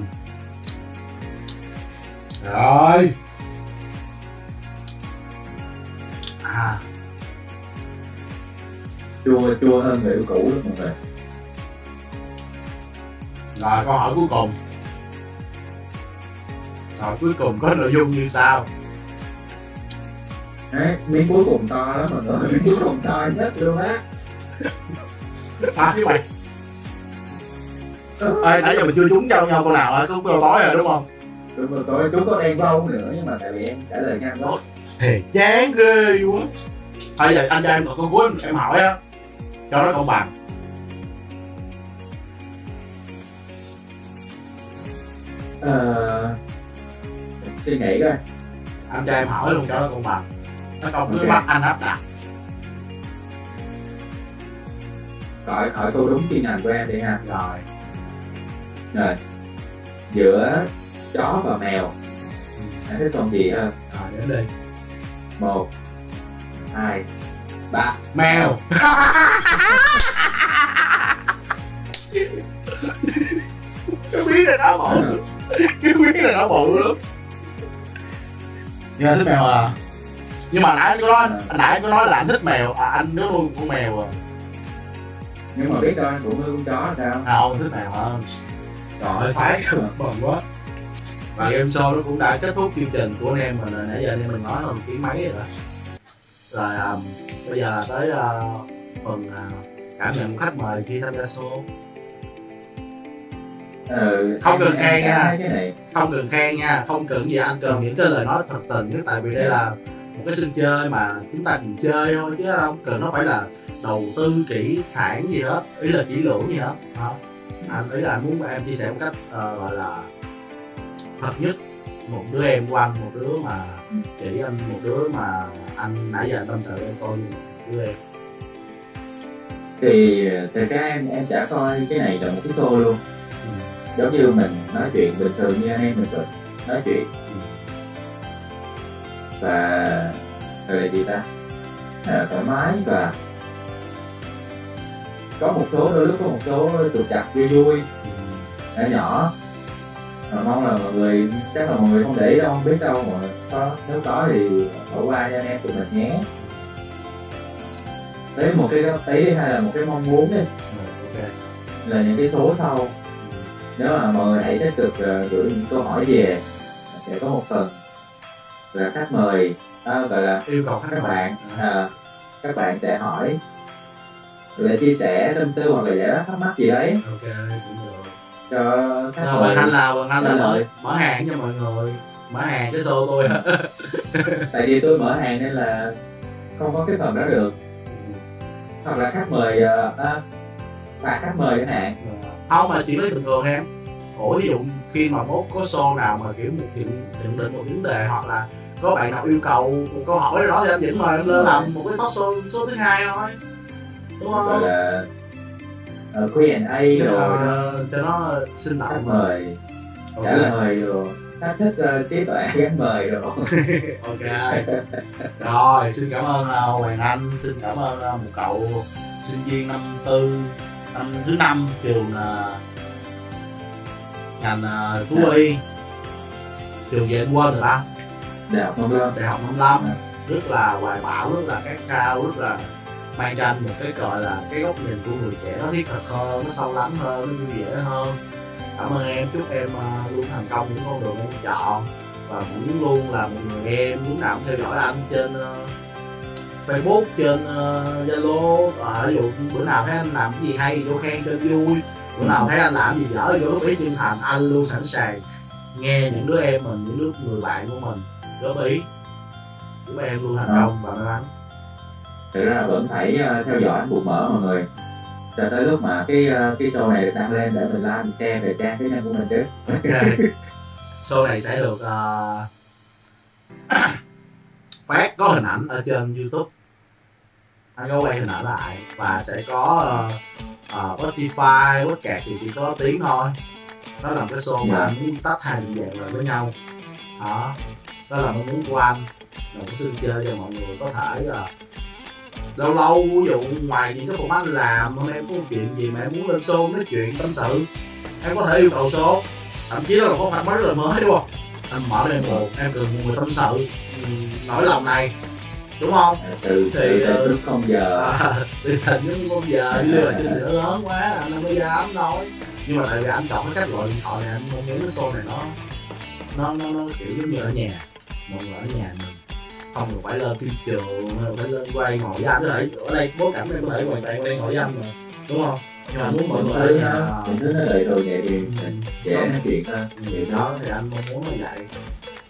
Rồi. À. Chua chua hơn người yêu cũ lắm mọi người. Rồi câu hỏi cuối cùng. Rồi cuối cùng có nội dung như sau. Đấy, miếng cuối cùng to lắm mọi người, miếng cuối cùng to nhất luôn á. À như vậy. Ê, nãy giờ mình chưa trúng nhau nhau câu nào rồi, có câu tối rồi đúng không? Đúng rồi, tối trúng có đen câu nữa nhưng mà tại vì em trả lời nhanh đó. Thì chán ghê quá. Thôi giờ anh cho em một câu cuối em hỏi á, cho nó công bằng. Ờ... suy nghĩ coi. Anh cho em hỏi luôn cho nó công bằng. Nó không cứ okay. Bắt anh áp đặt. Hỏi hỏi câu đúng chuyên ngành của em đi ha. Rồi. Rồi. Giữa chó và mèo, anh thích con gì hơn? Rồi đến đi. Một, hai, ba. Mèo. Cái biết này nó bự. Cái biết này nó bự lắm. Nhưng anh thích mèo à? Nhưng mà nãy anh có nói, nãy anh có nói là anh thích mèo, à, anh có nuôi con mèo à. Nhưng mà biết đâu anh cũng nuôi con chó sao? Không, anh thích mèo hơn. Trời ơi, phái cái mặt bầm quá. Và game show nó cũng đã kết thúc chương trình của anh em mình. Nãy giờ anh em mình nói hơn tiếng mấy rồi đó. Rồi, um, bây giờ tới uh, phần uh, cảm nhận của khách mời khi tham gia show. Ừ, không cần khen nha, cái này không cần khen nha, không cần gì, anh cần những cái lời nói thật tình chứ, tại vì đây là một cái sân chơi mà chúng ta cùng chơi thôi chứ không cần nó phải là đầu tư kỹ thản gì hết, ý là kỹ lưỡng gì hết hả. Anh ý là anh muốn em chia sẻ một cách uh, gọi là thật nhất, một đứa em của anh, một đứa mà chỉ anh, một đứa mà anh nãy giờ anh tâm sự em coi như một đứa em. Thì thật ra em em đã coi cái này là một cái show luôn, giống như mình nói chuyện bình thường như anh em mình nói chuyện. Và gọi là gì ta, à, thoải mái, và có một số đôi lúc có một số trục trặc vui vui nhỏ nhỏ, mà mong là mọi người, chắc là mọi người không để ý đâu, không biết đâu, mà có, nếu có thì bỏ qua cho anh em tụi mình nhé. Đấy, một cái góp ý hay là một cái mong muốn đi, okay, là những cái số sau nếu mà mọi người hãy tích cực uh, gửi những câu hỏi về, sẽ có một phần là khách mời, à, gọi là yêu cầu các bạn, à, các bạn sẽ hỏi để chia sẻ tâm tư hoặc là giải đáp thắc mắc gì đấy. Ok, cũng được. Cho khách mời. Anh là anh là mời mở hàng cho mọi người, mở hàng cái show tôi. Tại vì tôi mở hàng nên là không có cái phần đó được. Hoặc là khách mời, à, và khách mời chẳng hạn. Không, mà chỉ nói bình thường em. Ủa, ví dụ khi mà mốt có show nào mà kiểu một chuyện nhận định một vấn đề, hoặc là có bạn nào yêu cầu một câu hỏi đó thì anh Vĩnh mời em lên làm một cái talk show số thứ hai thôi, đúng không? Rồi là uh, quy and a rồi cho nó xin lỗi mời, trả lời rồi thách thức uh, trí tuệ gắn mời rồi. Ok. Rồi, xin cảm ơn uh, Hoàng Anh, xin cảm ơn uh, một cậu sinh viên năm tư, năm thứ năm trường uh, ngành uh, thú y, trường gì anh quên rồi ta, đại học Nông Lâm, đại học Nông Lâm, rất là hoài bão, rất là khát khao, rất là mang cho anh một cái gọi là cái góc nhìn của người trẻ nó thiết thực hơn, nó sâu lắng hơn, nó vui vẻ hơn. Cảm ơn em, chúc em uh, luôn thành công những con đường em chọn, và muốn luôn là một người em muốn nào cũng theo dõi anh trên uh, Facebook, trên Zalo, uh, ví dụ bữa nào thấy anh làm cái gì hay vô khen cho vui, bữa nào thấy anh làm gì dở vô góp ý chân thành, anh luôn sẵn sàng nghe những đứa em mình, những đứa người bạn của mình góp ý. Chúc em luôn thành công và may mắn. Thực ra là vẫn phải theo dõi Anh Bụng Mỡ mọi người, cho tới lúc mà cái cái show này được đăng lên để mình like, mình share về trang cá nhân của mình chứ. Okay. Show này sẽ được uh... phát có hình ảnh ở trên YouTube, anh có quay hình ảnh lại, và sẽ có uh, uh, Spotify, podcast thì chỉ có tiếng thôi. Đó là một cái show mà anh muốn tách hai dạng lại với nhau. Đó, đó là mong muốn của anh, là một sân chơi cho mọi người, có thể là lâu lâu ví dụ ngoài những cái format làm hôm nay em có chuyện gì mà em muốn lên show nói chuyện tâm sự, em có thể yêu cầu show, thậm chí là có phản mới rất là mới, đúng không? Anh mở lên một em cần một người tâm sự nỗi lòng này, đúng không? À, từ thì từ lúc không giờ từ từ lúc không giờ như là trên nữa lớn quá anh mới dám nói, nhưng mà tại vì anh chọn cái cách gọi điện thoại này, anh mong muốn cái show này nó nó nó nó kiểu giống như ở nhà, mọi người ở nhà mình không được phải lên phim trường, phải lên quay ngồi với anh, có thể ở đây bối cảnh em có thể hoàn toàn quay ngồi với anh mà, đúng không? Nhưng mà muốn mọi người nó thứ nó đầy đồ nhẹ điều dễ nói chuyện hơn, điều đó thì anh mong muốn như vậy.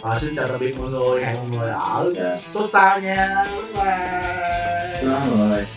À, xin chào tạm biệt mọi người, hẹn mọi người ở số sau nha, bye bye. Chào mọi người.